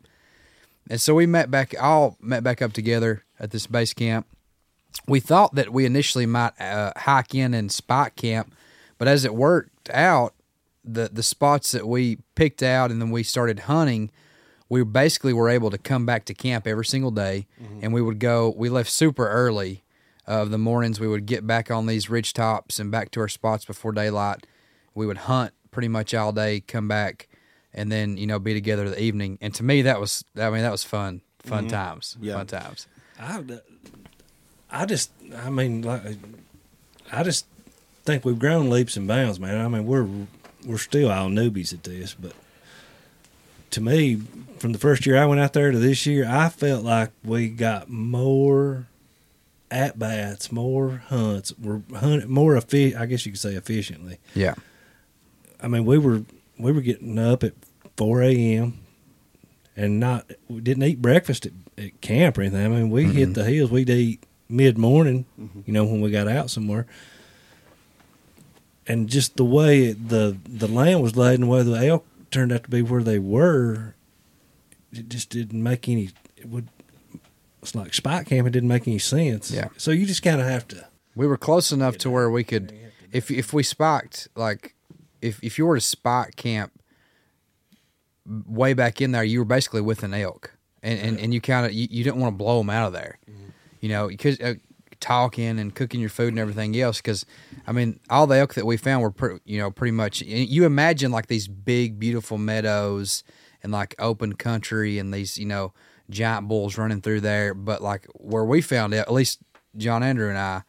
And so we met back up together at this base camp. We thought that we initially might hike in and spike camp, but as it worked out, the spots that we picked out and then we started hunting, we basically were able to come back to camp every single day, and we left super early of the mornings. We would get back on these ridge tops and back to our spots before daylight. We would hunt pretty much all day, come back, and then, you know, be together the evening. And to me, that was fun times. Yeah. Fun times. I just think we've grown leaps and bounds, man. I mean, we're still all newbies at this, but to me, from the first year I went out there to this year, I felt like we got more at-bats, more hunts, we're hunting more I guess you could say efficiently. Yeah. I mean, we were getting up at 4 a.m. and we didn't eat breakfast at camp or anything. I mean, we hit the hills. We'd eat mid-morning, you know, when we got out somewhere. And just the way the land was laid and the way the elk turned out to be where they were, it just didn't make any – it's like spike camp. It didn't make any sense. Yeah. So you just kind of have to – we were close enough to where we could – if we spiked, like – If you were to spike camp way back in there, you were basically with an elk, and you kind of you didn't want to blow them out of there, you know, because talking and cooking your food and everything else. Because I mean, all the elk that we found were pretty much. You imagine like these big beautiful meadows and like open country and these, you know, giant bulls running through there, but like where we found it, at least John Andrew and I.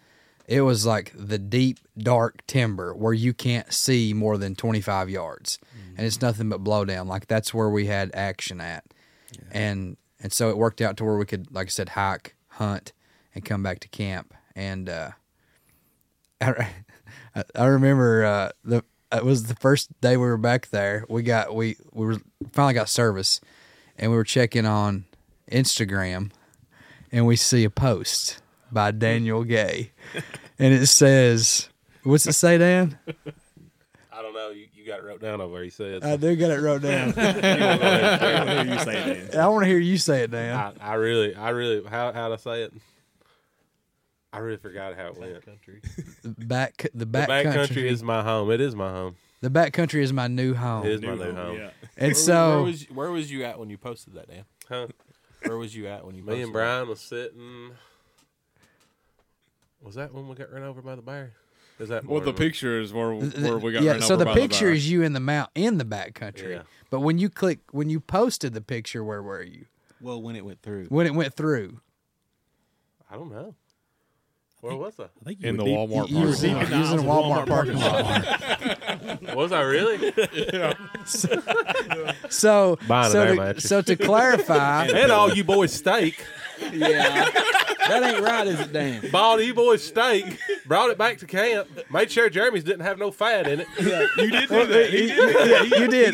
It was like the deep, dark timber where you can't see more than 25 yards, and it's nothing but blowdown. Like, that's where we had action at. Yeah. And so it worked out to where we could, like I said, hike, hunt, and come back to camp. And I remember it was the first day we were back there. We finally got service, and we were checking on Instagram, and we see a post by Daniel Gay. And it says, what's it say, Dan? I don't know. You got it wrote down over. He says. I do got it wrote down. I want to hear you say it, Dan. I want to hear you say it, Dan. I really, how'd I say it? I really forgot how it went. The back country is my home. It is my home. The back country is my new home. It is my new home. Yeah. And where was you at when you posted that, Dan? Huh? Where was you at when you posted that? Me and Brian was sitting... Was that when we got run over by the bear? Is that well? The picture is where we got run over by the bear. So the picture is you in the back country. Yeah. But when you posted the picture, where were you? Well, when it went through. I don't know. Where was I? I think you in the Walmart. You were deep in the Walmart parking lot. Was I really? Yeah. So to clarify, and all you boys steak. Yeah. That ain't right, is it, Dan? Bought E-Boy's steak, brought it back to camp, made sure Jeremy's didn't have no fat in it. Yeah. You did do that. You did.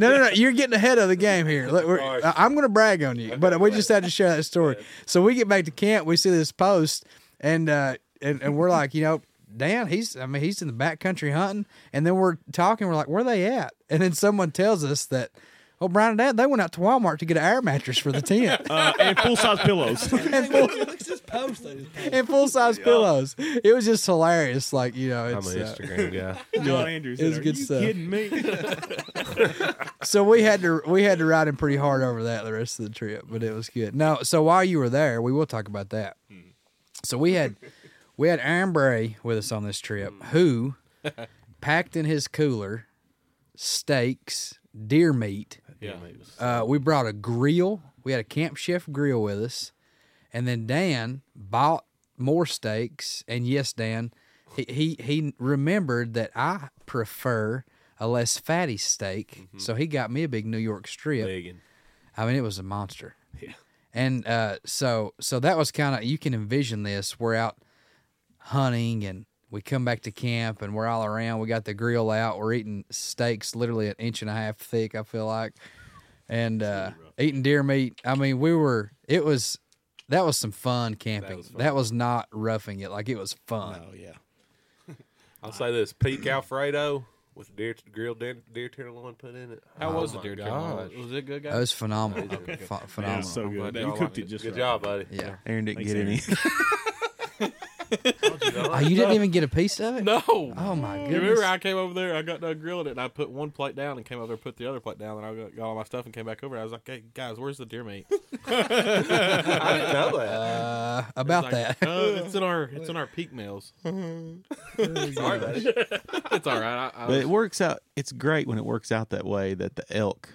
No. You're getting ahead of the game here. Look, I'm going to brag on you, but we just had to share that story. So we get back to camp, we see this post, and we're like, you know, Dan, he's in the backcountry hunting, and then we're talking, we're like, where are they at? And then someone tells us that, well, Brian and Dad, they went out to Walmart to get an air mattress for the tent. And full-size pillows. And full-size pillows. It was just hilarious. Like, you know, it's... I'm an Instagram guy. John Andrews. It was good stuff. Are you kidding me? So we had to ride him pretty hard over that the rest of the trip, but it was good. No, so while you were there, we will talk about that. So we had... We had Aaron Bray with us on this trip, who packed in his cooler steaks, deer meat. Yeah. We brought a grill. We had a Camp Chef grill with us. And then Dan bought more steaks. And yes, Dan, he remembered that I prefer a less fatty steak. Mm-hmm. So he got me a big New York strip. Vegan. I mean, it was a monster. Yeah. And so that was kind of, you can envision this. We're out hunting and we come back to camp and we're all around. We got the grill out. We're eating steaks literally an inch and a half thick, I feel like. And eating deer meat. I mean, that was some fun camping. That was not roughing it. Like, it was fun. Oh, yeah. I'll say this. Peak Alfredo with grilled deer tenderloin put in it. How was the deer tenderloin? Was it good, guys? It was phenomenal. Okay. Phenomenal. It was so good. You cooked it just good right. Good job, buddy. Yeah. Aaron didn't get any. You didn't even get a piece of it? No. Oh, my goodness. You remember I came over there, I got done grilling it, and I put one plate down and came over there and put the other plate down, and I got all my stuff and came back over, and I was like, hey, guys, where's the deer meat? I didn't know that. It's in our peak meals. It's all right. But it works out. It's great when it works out that way, that the elk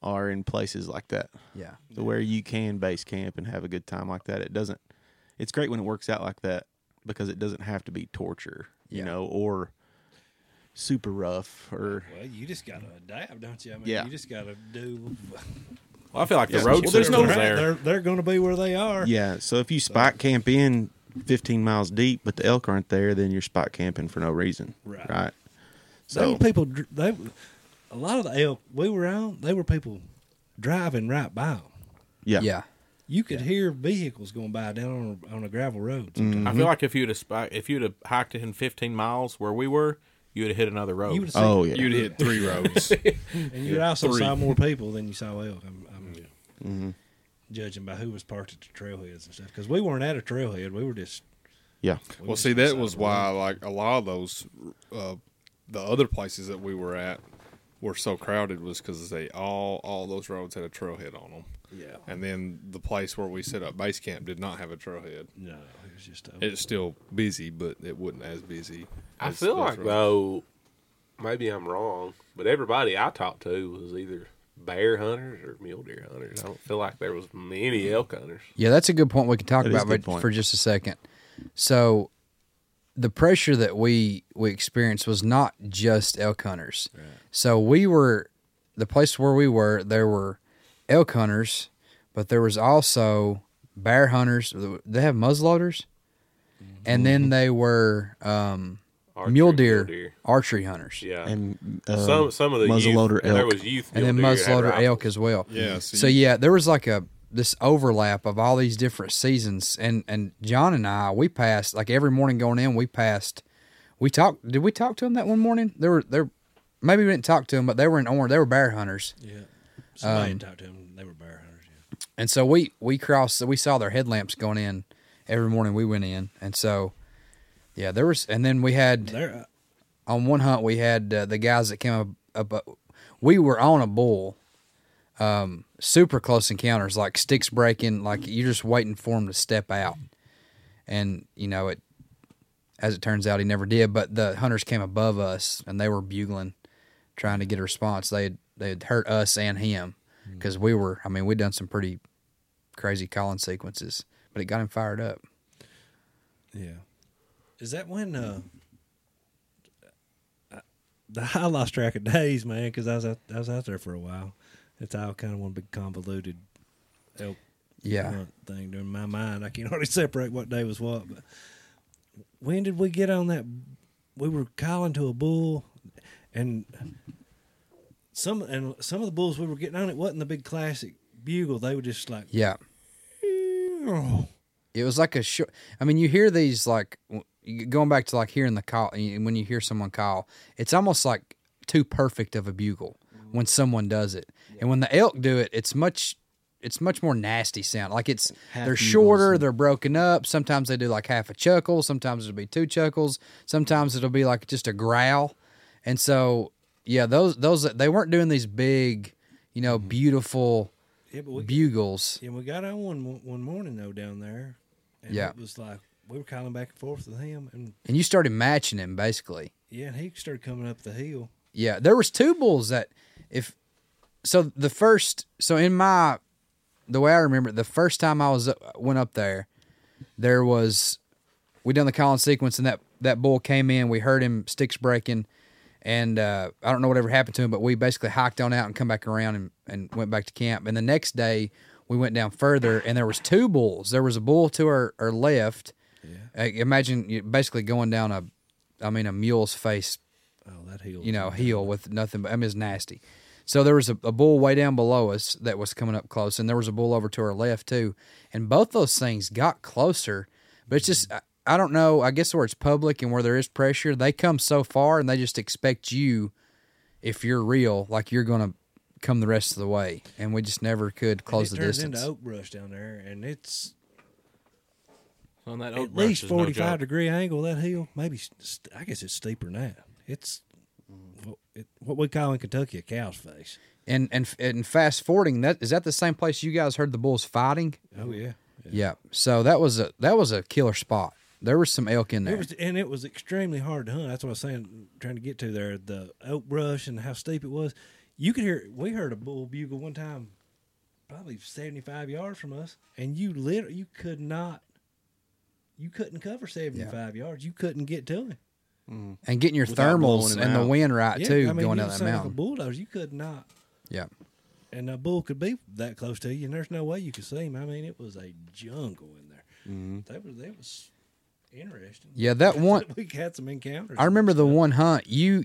are in places like that. Yeah. So where you can base camp and have a good time like that. It's great when it works out like that because it doesn't have to be torture, or super rough. Well, you just got to adapt, don't you? I mean, you just got to do. Well, I feel like the road there's no there. They're going to be where they are. Yeah, so if you spot camp in 15 miles deep, but the elk aren't there, then you're spot camping for no reason. Right. So a lot of the elk we were out, they were people driving right by them. Yeah. Yeah. You could hear vehicles going by down on a gravel road. Mm-hmm. I feel like if you'd have hiked in 15 miles where we were, you would have hit another road. You'd have hit three roads, and you'd also saw more people than you saw elk. I'm judging by who was parked at the trailheads and stuff because we weren't at a trailhead. We were just that was why like a lot of those the other places that we were at were so crowded was because they all those roads had a trailhead on them. Yeah, and then the place where we set up base camp did not have a trailhead. No, it was just open. It's still busy, but it wasn't as busy. I feel like though, maybe I'm wrong, but everybody I talked to was either bear hunters or mule deer hunters. I don't feel like there was many elk hunters. Yeah, that's a good point we can talk about for just a second. So, the pressure that we experienced was not just elk hunters. Right. So the place where we were, there were elk hunters, but there was also bear hunters. They have muzzleloaders, and then they were mule deer archery hunters. Yeah, and some of the muzzleloader elk. There was youth, and then muzzleloader elk as well. Yeah. So there was like this overlap of all these different seasons, and John and I, we passed like every morning going in. We talked. Did we talk to them that one morning? Maybe we didn't talk to them, but they were in Orange. They were bear hunters. Yeah. Somebody talked to them. They were bear hunters. Yeah. And so we saw their headlamps going in every morning we went in. And so, yeah, there was, and then we had, on one hunt, we had the guys that came up, we were on a bull, super close encounters, like sticks breaking, like you're just waiting for them to step out. And, as it turns out, he never did, but the hunters came above us and they were bugling, trying to get a response. They'd hurt us and him because we'd done some pretty crazy calling sequences, but it got him fired up. Yeah. Is that when I lost track of days, man, because I was out there for a while. It's all kind of one big convoluted elk hunt thing in my mind. I can't hardly separate what day was what. But when did we get on that? We were calling to a bull and... Some of the bulls we were getting on, it wasn't the big classic bugle. They were just like... Yeah. Ew. It was like a... I mean, you hear these like... Going back to like hearing the call, when you hear someone call, it's almost like too perfect of a bugle when someone does it. Yeah. And when the elk do it, it's much more nasty sound. Like it's... Half they're shorter, they're broken up. Sometimes they do like half a chuckle. Sometimes it'll be two chuckles. Sometimes it'll be like just a growl. And so... Yeah, those they weren't doing these big, beautiful bugles. Yeah, we got on one morning though down there, and it was like we were calling back and forth with him. And you started matching him, basically. Yeah, and he started coming up the hill. Yeah, there was two bulls that if... So, the first... So, in my... The way I remember it, the first time I went up there, there was... We done the calling sequence, and that bull came in. We heard him sticks breaking, and I don't know whatever happened to him, but we basically hiked on out and come back around and went back to camp. And the next day, we went down further, and there was two bulls. There was a bull to our left. Yeah. Imagine you basically going down a mule's face. Oh, that heel. You know, heel with nothing but, it's nasty. So there was a bull way down below us that was coming up close, and there was a bull over to our left too. And both those things got closer, but it's just, I don't know, I guess where it's public and where there is pressure, they come so far and they just expect you, if you're real, like you're going to come the rest of the way. And we just never could close the distance. It turns into oak brush down there, and it's... On that oak brush, at least 45-degree angle, that hill. Maybe, I guess it's steeper now. It's what we call in Kentucky a cow's face. And fast forwarding, is that the same place you guys heard the bulls fighting? Oh, yeah. Yeah. Yeah. So that was a killer spot. There was some elk in there. It was extremely hard to hunt. That's what I was saying, trying to get to there. The oak brush and how steep it was. You could hear, we heard a bull bugle one time, probably 75 yards from us, and you literally, you couldn't cover 75 yards. You couldn't get to him. Mm. And getting your thermals and the wind right, too, going down that mountain. Like a bulldozer, you could not. Yeah. And a bull could be that close to you, and there's no way you could see him. I mean, it was a jungle in there. Mm-hmm. That was interesting. Yeah, that one. We had some encounters. I remember the one hunt, you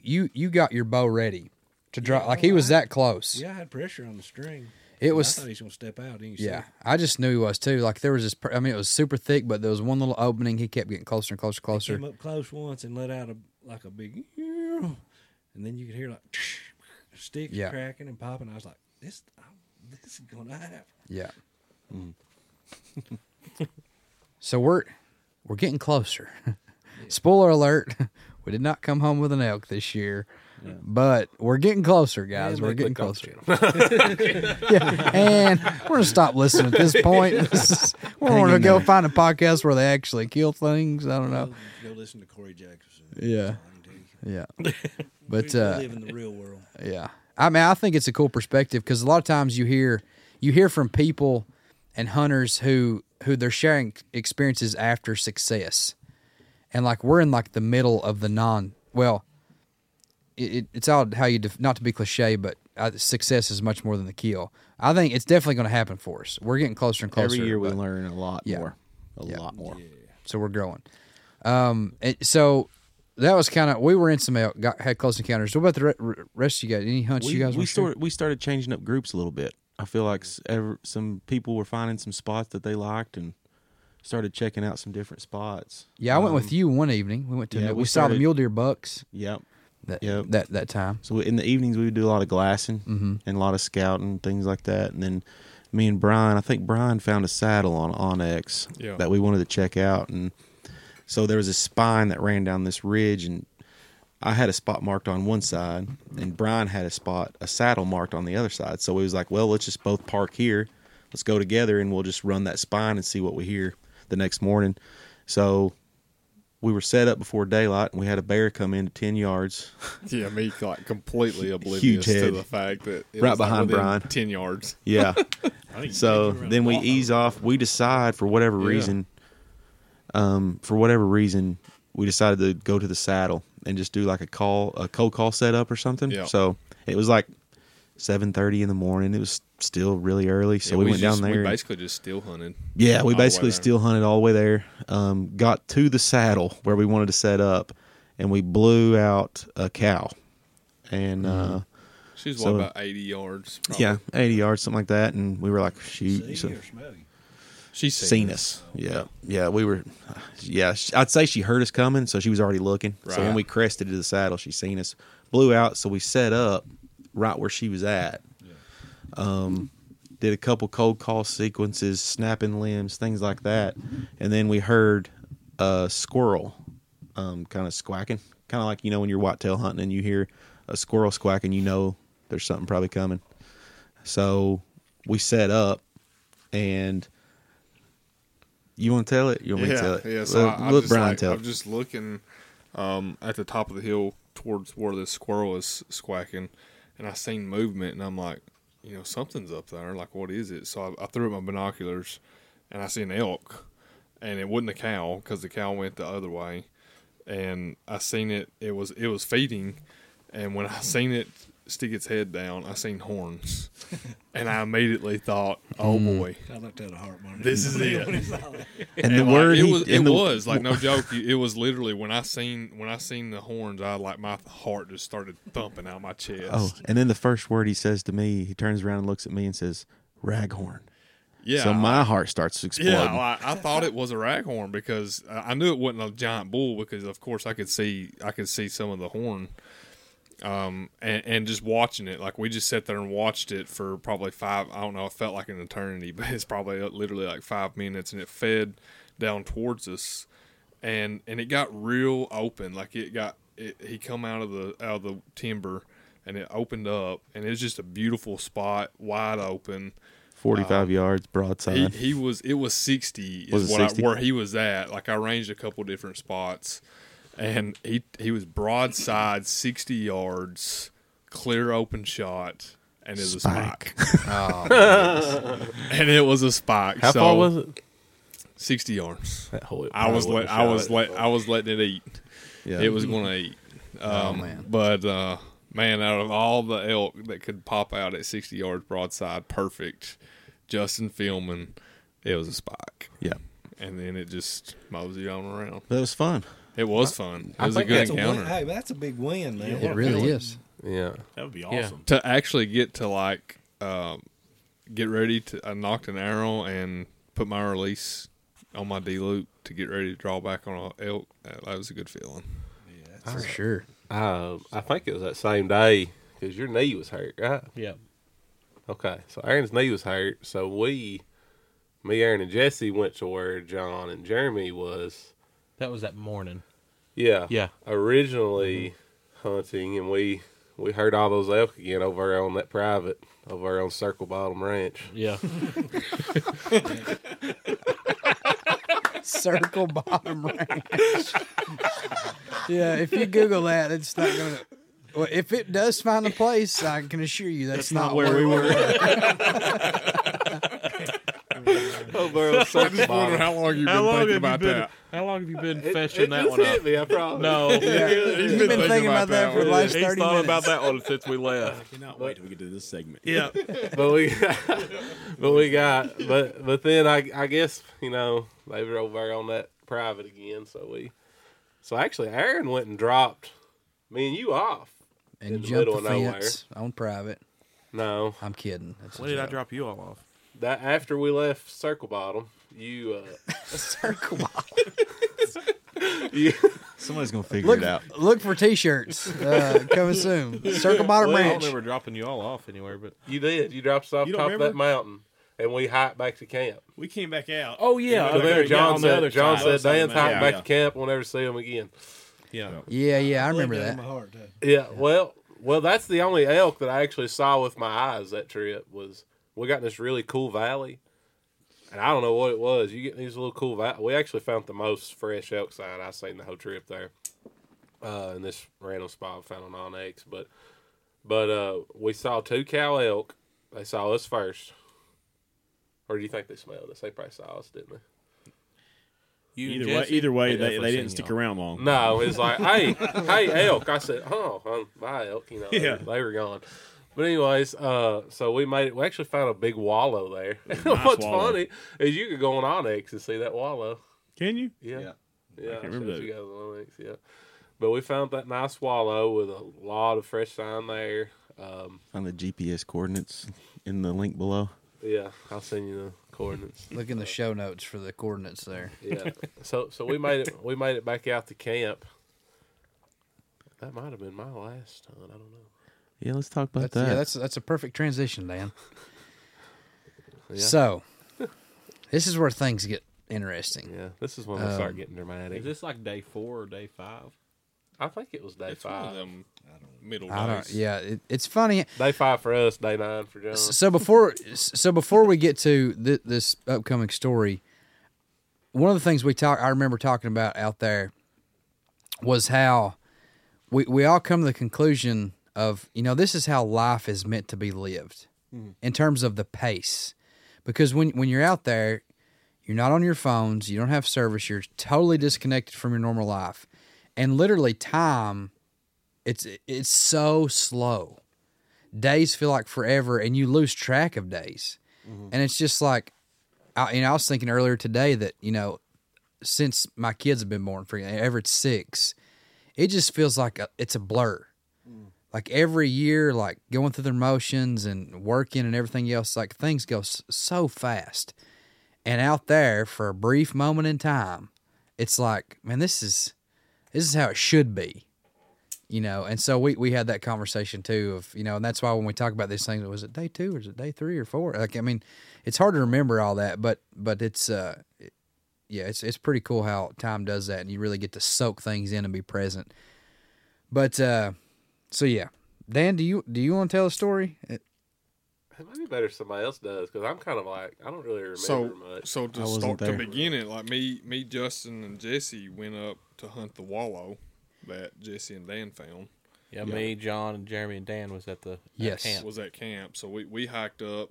got your bow ready to draw. Yeah, like, he was that close. Yeah, I had pressure on the string. It was, I thought he was going to step out. Yeah, I just knew he was, too. Like, there was this, I mean, it was super thick, but there was one little opening. He kept getting closer and closer and closer. He came up close once and let out a big, and then you could hear, like, sticks cracking and popping. I was like, this is going to happen. Yeah. Mm. So we're getting closer. Yeah. Spoiler alert, we did not come home with an elk this year. Yeah. But we're getting closer, guys. Yeah, we're getting closer. Yeah. And we're going to stop listening at this point. We're going to go find a podcast where they actually kill things. I don't know. Go listen to Corey Jackson. Yeah. Yeah. But we live in the real world. Yeah. I mean, I think it's a cool perspective because a lot of times you hear from people and hunters who they're sharing experiences after success. And, like, we're in, like, the middle of the it's all how you, not to be cliche, but success is much more than the kill. I think it's definitely going to happen for us. We're getting closer and closer. Every year we learn a lot more. A lot more. Yeah. So we're growing. So that was kind of, we were in some elk, had close encounters. What about the rest of you guys? Any hunts you guys we started changing up groups a little bit. I feel like some people were finding some spots that they liked and started checking out some different spots. Yeah, I went with you one evening. We went to we saw the mule deer bucks. Yep. That time. So in the evenings we would do a lot of glassing and a lot of scouting, things like that. And then me and Brian, I think Brian found a saddle on Onyx that we wanted to check out. And so there was a spine that ran down this ridge, and I had a spot marked on one side, and Brian had a saddle marked on the other side. So we was like, well, let's just both park here. Let's go together, and we'll just run that spine and see what we hear the next morning. So... we were set up before daylight, and we had a bear come in to 10 yards. Yeah, me like completely oblivious to the fact that it right was behind Brian, 10 yards. Yeah. So then we ease off. We decide for whatever reason, we decided to go to the saddle and just do like a cold call setup or something. Yeah. So it was like 7:30 in the morning. It was still really early, so we went down there. We basically just still hunted. Yeah, we basically still hunted all the way there. Got to the saddle where we wanted to set up, and we blew out a cow. And she was about 80 yards. Probably. Yeah, 80 yards, something like that. And we were like, shoot. She's seen us. Yeah, yeah, we were. Yeah, I'd say she heard us coming, so she was already looking. Right. So when we crested to the saddle, she seen us. Blew out, so we set up right where she was at. Did a couple cold call sequences, snapping limbs, things like that, and then we heard a squirrel kind of squawking, kind of like, you know, when you're whitetail hunting and you hear a squirrel squawking, you know there's something probably coming. So we set up, and You want to tell it? You want me to tell it? Yeah, so let Brian tell it. I'm just looking at the top of the hill towards where this squirrel is squawking, and I seen movement, and I'm like, you know, something's up there. Like, what is it? So I threw up my binoculars, and I see an elk, and it wasn't a cow because the cow went the other way, and I seen it. It was feeding, and when I seen it stick its head down, I seen horns, and I immediately thought, "Oh boy!" I looked at a heart monitor. This is it. And the word it was like no joke. It was literally when I seen the horns, I like my heart just started thumping out my chest. Oh, and then the first word he says to me, he turns around and looks at me and says, "Raghorn." Yeah. So my heart starts exploding. Yeah, I thought it was a raghorn because I knew it wasn't a giant bull because of course I could see some of the horn. And just watching it, like we just sat there and watched it for probably it felt like an eternity, but it's probably literally like 5 minutes, and it fed down towards us, and it got real open, like he come out of the timber, and it opened up, and it was just a beautiful spot, wide open, 45 yards broadside. It was 60 is where he was at. Like I ranged a couple different spots. And he was broadside 60 yards, clear open shot, and it was a spike. Oh, and it was a spike. How far was it? 60 yards. That whole I was letting it eat. Yeah. It was going to eat. Man. But man, out of all the elk that could pop out at 60 yards broadside, perfect. Justin Fillman, it was a spike. Yeah. And then it just moseyed on around. That was fun. It was fun. It was a good encounter. Hey, that's a big win, man. Yeah, it really is. Yeah. That would be awesome. Yeah. To actually get to, like, get ready to – I knocked an arrow and put my release on my D-loop to get ready to draw back on an elk. That was a good feeling. Yeah, for sure. I think it was that same day because your knee was hurt, right? Yeah. Okay. So Aaron's knee was hurt. So me, Aaron, and Jesse went to where John and Jeremy was – That was that morning. Yeah. Yeah. Originally hunting, and we heard all those elk again over on that private, over on Circle Bottom Ranch. Yeah. Circle Bottom Ranch. Yeah, if you Google that, it's not going to... Well, if it does find a place, I can assure you that's not where we were. I just wonder how long you've been thinking about that. How long have you been fetching that one up? Me, I promise. No. Yeah. He's been thinking about that for the last 30 minutes. He's thought about that one since we left. I cannot wait till we get to this segment. Yeah. But then I guess, you know, they were over on that private again. So actually Aaron went and dropped me and you off. And in jumped the fence on private. No. I'm kidding. When did I drop you all off? That after we left Circle Bottom, you Circle Bottom. Somebody's gonna figure it out. Look for t-shirts coming soon. Circle Bottom Ranch. I don't remember dropping you all off anywhere, but you did. You dropped us off top of that mountain, and we hiked back to camp. We came back out. Oh yeah, John said Dan's hiking back to camp. We'll never see him again. Yeah, yeah, yeah. I remember that. My heart, yeah. Well, that's the only elk that I actually saw with my eyes. That trip was. We got in this really cool valley, and I don't know what it was. You get these little cool valleys. We actually found the most fresh elk sign I've seen the whole trip there. In this random spot I found on Onyx. But we saw two cow elk. They saw us first. Or do you think they smelled us? They probably saw us, didn't they? Either way, they didn't stick around long. No, it's like, hey, elk. I said, oh, bye, elk. You know, yeah. They were gone. But anyways, so we made it. We actually found a big wallow there. Nice. What's funny is you could go on Onyx and see that wallow. Can you? Yeah. Yeah. I can't remember that. You guys on Onyx, yeah. But we found that nice wallow with a lot of fresh sign there. Found the GPS coordinates in the link below. Yeah, I'll send you the coordinates. Look in the show notes for the coordinates there. Yeah. So we made it back out to camp. That might have been my last time. I don't know. Yeah, let's talk about that. Yeah, that's a perfect transition, Dan. Yeah. So, this is where things get interesting. Yeah, this is when we start getting dramatic. Is this like day 4 or day 5? I think it was day 5. One of them middle days. Yeah, it's funny. Day 5 for us, day 9 for John. So before we get to this upcoming story, one of the things I remember talking about out there was how we all come to the conclusion of, you know, this is how life is meant to be lived in terms of the pace. Because when you're out there, you're not on your phones, you don't have service, you're totally disconnected from your normal life. And literally time, it's so slow. Days feel like forever, and you lose track of days. Mm-hmm. And it's just like, I was thinking earlier today that, you know, since my kids have been born, Everett's 6, it just feels like it's a blur. Mm. Like every year, like going through their motions and working and everything else, like things go so fast. And out there for a brief moment in time, it's like, man, this is how it should be, you know? And so we had that conversation too of, you know, and that's why when we talk about these things, was it day 2 or is it day 3 or 4? Like, I mean, it's hard to remember all that, but it's, yeah, it's pretty cool how time does that, and you really get to soak things in and be present. But, so yeah, Dan, do you want to tell a story? It might be better if somebody else does, because I'm kind of like, I don't really remember much. So to start to begin it, like me, Justin, and Jesse went up to hunt the wallow that Jesse and Dan found. Yeah, yeah. Me, John, and Jeremy and Dan was at camp. Was at camp. So we hiked up.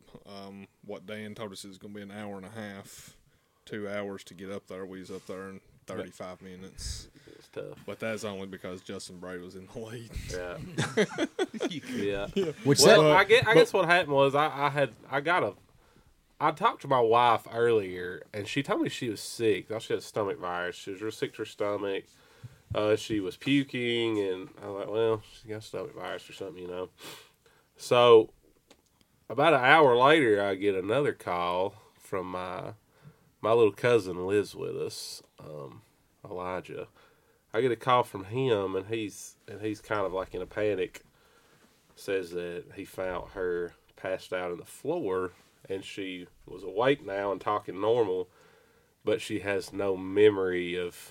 What Dan told us is going to be an hour and a half, 2 hours to get up there. We was up there in 35 minutes. It's tough. But that's only because Justin Bray was in the lead. Yeah. Yeah. Which I guess what happened was I talked to my wife earlier, and she told me she was sick. Now she had stomach virus. She was real sick to her stomach. She was puking, and I was like, well, she got stomach virus or something, you know. So about an hour later, I get another call from my little cousin lives with us, Elijah. I get a call from him, and he's kind of like in a panic. Says that he found her passed out on the floor, and she was awake now and talking normal, but she has no memory of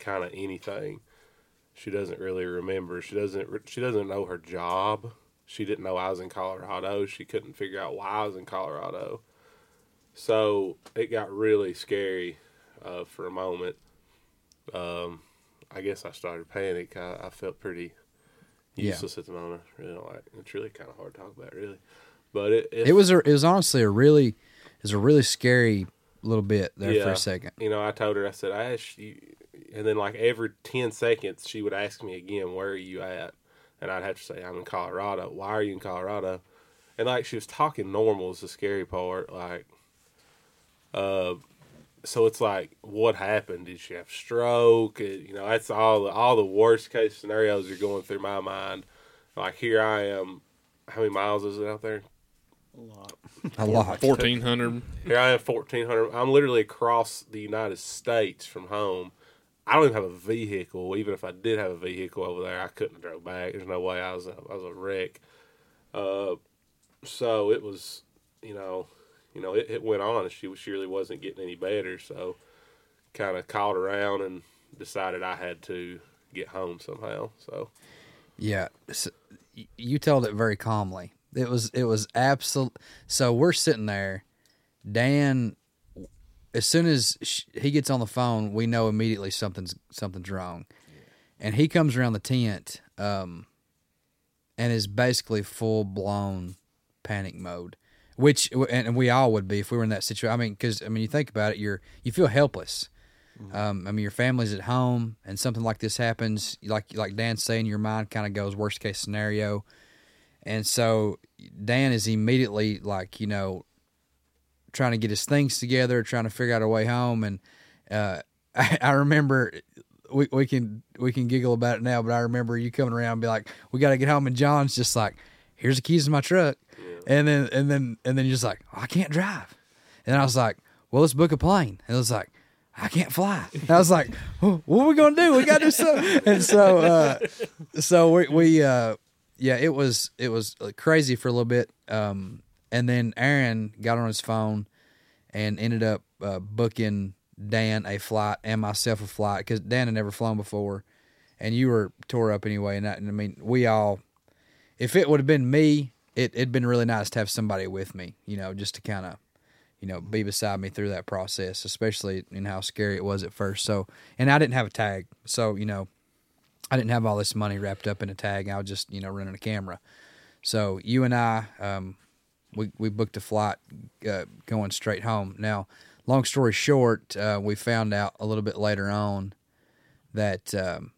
kind of anything. She doesn't really remember. She doesn't know her job. She didn't know I was in Colorado. She couldn't figure out why I was in Colorado. So it got really scary for a moment. I guess I started to panic. I felt pretty useless at the moment. Really don't like it. It's really kind of hard to talk about, really. But it was honestly a really scary little bit there for a second. You know, I told her, I said, I asked you, and then like every 10 seconds she would ask me again, where are you at? And I'd have to say, I'm in Colorado. Why are you in Colorado? And like she was talking normal is the scary part. Like, so it's like, what happened? Did she have stroke? You know, that's all the worst case scenarios are going through my mind. Like here I am. How many miles is it out there? A lot. 1,400. Here I am, 1,400. I'm literally across the United States from home. I don't even have a vehicle. Even if I did have a vehicle over there, I couldn't have drove back. There's no way. I was a wreck. So it was, you know, it went on, and she really wasn't getting any better. So kind of called around and decided I had to get home somehow. So, yeah, so you told it very calmly. It was absolute. So we're sitting there. Dan, as soon as he gets on the phone, we know immediately something's wrong. Yeah. And he comes around the tent, and is basically full blown panic mode. Which, and we all would be if we were in that situation. I mean, because, I mean, you think about it, you feel helpless. Mm-hmm. I mean, your family's at home, and something like this happens. Like Dan's saying, your mind kind of goes worst case scenario. And so Dan is immediately, like, you know, trying to get his things together, trying to figure out a way home. And I remember, we can giggle about it now, but I remember you coming around and be like, we got to get home. And John's just like, here's the keys to my truck. And then you're just like, oh, I can't drive. And I was like, well, let's book a plane. And it was like, I can't fly. And I was like, well, what are we going to do? We got to do something. And so, so it was crazy for a little bit. And then Aaron got on his phone and ended up booking Dan a flight and myself a flight, because Dan had never flown before, and you were tore up anyway. And I mean, we all, if it would have been me, it'd been really nice to have somebody with me, you know, just to kind of you know, be beside me through that process, especially in how scary it was at first. So, and I didn't have a tag. So, you know, I didn't have all this money wrapped up in a tag. I was just, you know, renting a camera. So you and I, we booked a flight going straight home. Now, long story short, we found out a little bit later on that, of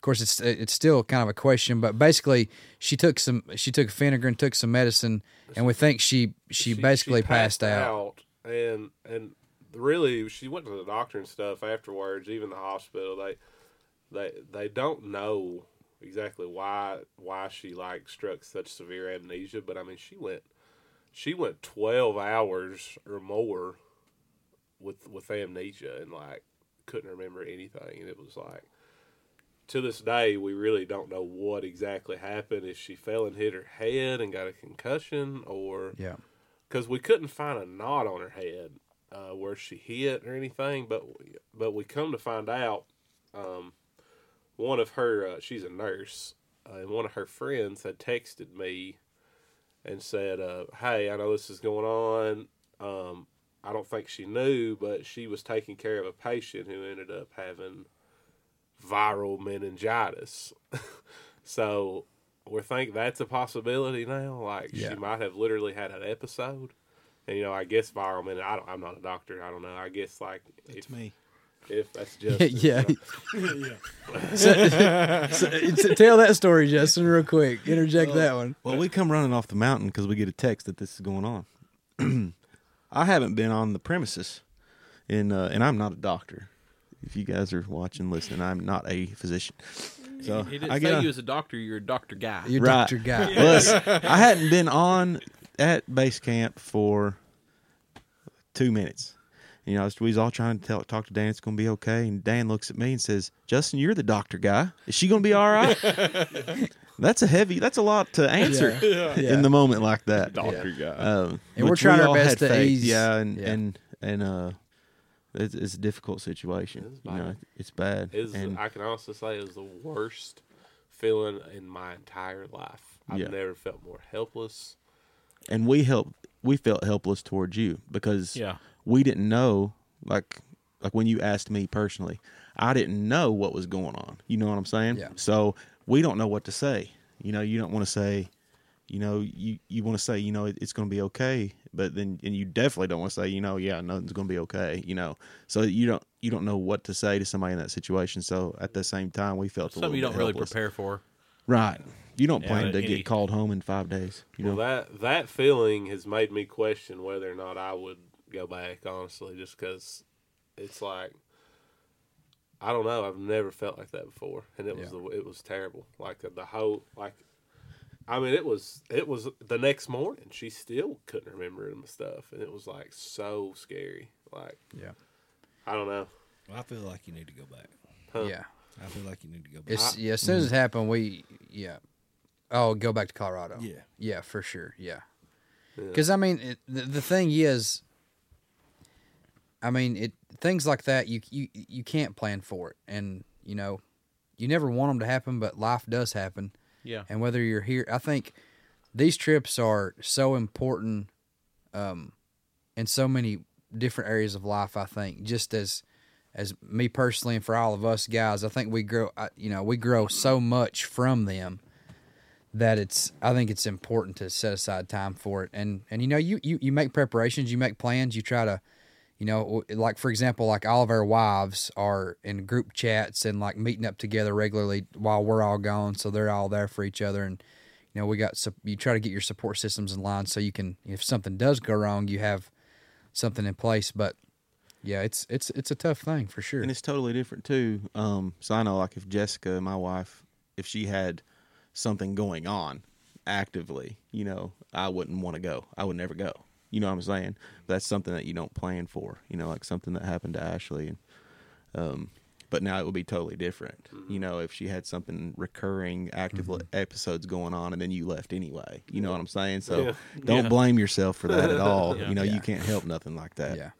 course, it's still kind of a question, but basically she took Phenergan, took some medicine, and we think she basically passed out. And really, she went to the doctor and stuff afterwards, even the hospital. They don't know exactly why she like struck such severe amnesia, but I mean she went 12 hours or more with amnesia and like couldn't remember anything, and it was like to this day we really don't know what exactly happened, if she fell and hit her head and got a concussion or yeah, because we couldn't find a knot on her head where she hit or anything, but we come to find out one of her, she's a nurse, and one of her friends had texted me and said, hey, I know this is going on. I don't think she knew, but she was taking care of a patient who ended up having viral meningitis. So we think that's a possibility now. Like yeah, she might have literally had an episode. And, you know, I guess viral meningitis, I'm not a doctor. I don't know. I guess like it's me. If that's Justin. Yeah. So, tell that story, Justin, real quick. Interject that one. Well, we come running off the mountain because we get a text that this is going on. I haven't been on the premises, and I'm not a doctor. If you guys are watching, listening, I'm not a physician. So he didn't say you as a doctor. You're a doctor guy. You're right. Doctor guy. Listen, I hadn't been on at base camp for 2 minutes. You know, we was all trying to talk to Dan. It's going to be okay. And Dan looks at me and says, "Justin, you're the doctor guy. Is she going to be all right?" That's a lot to answer in the moment like that. Doctor guy. And we're trying our best to ease. Yeah, and it's a difficult situation. It's bad. You know, it's bad. I can honestly say it was the worst feeling in my entire life. I've never felt more helpless. And we felt helpless towards you because we didn't know, like when you asked me personally, I didn't know what was going on. You know what I'm saying? Yeah. So we don't know what to say. You know, you don't want to say, you know, you want to say, you know, it's going to be okay, but then and you definitely don't want to say, you know, yeah, nothing's going to be okay. You know, so you don't know what to say to somebody in that situation. So at the same time, we felt something you don't really prepare for, right? You don't plan to get called home in 5 days. You know that feeling has made me question whether or not I would go back, honestly, just because it's like, I don't know, I've never felt like that before, and it was terrible. Like the whole, like, I mean, it was the next morning she still couldn't remember and stuff, and it was like so scary. Like, yeah, I don't know. Well, I feel like you need to go back. Huh? Yeah, I feel like you need to go back. As soon as it happened, go back to Colorado. Yeah, yeah, for sure. Yeah, because I mean, the thing is, I mean, things like that, you can't plan for it. And, you know, you never want them to happen, but life does happen. Yeah. And whether you're here, I think these trips are so important in so many different areas of life, I think. Just as me personally and for all of us guys, I think we grow so much from them that I think it's important to set aside time for it. And you know, you make preparations, you make plans, you try to, you know, like, for example, like all of our wives are in group chats and like meeting up together regularly while we're all gone. So they're all there for each other. And, you know, you try to get your support systems in line so you can, if something does go wrong, you have something in place. But yeah, it's a tough thing for sure. And it's totally different too. So I know, like, if Jessica, my wife, if she had something going on actively, you know, I wouldn't want to go. I would never go. You know what I'm saying? But that's something that you don't plan for, you know, like something that happened to Ashley. And, but now it would be totally different, you know, if she had something recurring, active episodes going on and then you left anyway. You know what I'm saying? So don't blame yourself for that at all. You know, you can't help nothing like that. Yeah.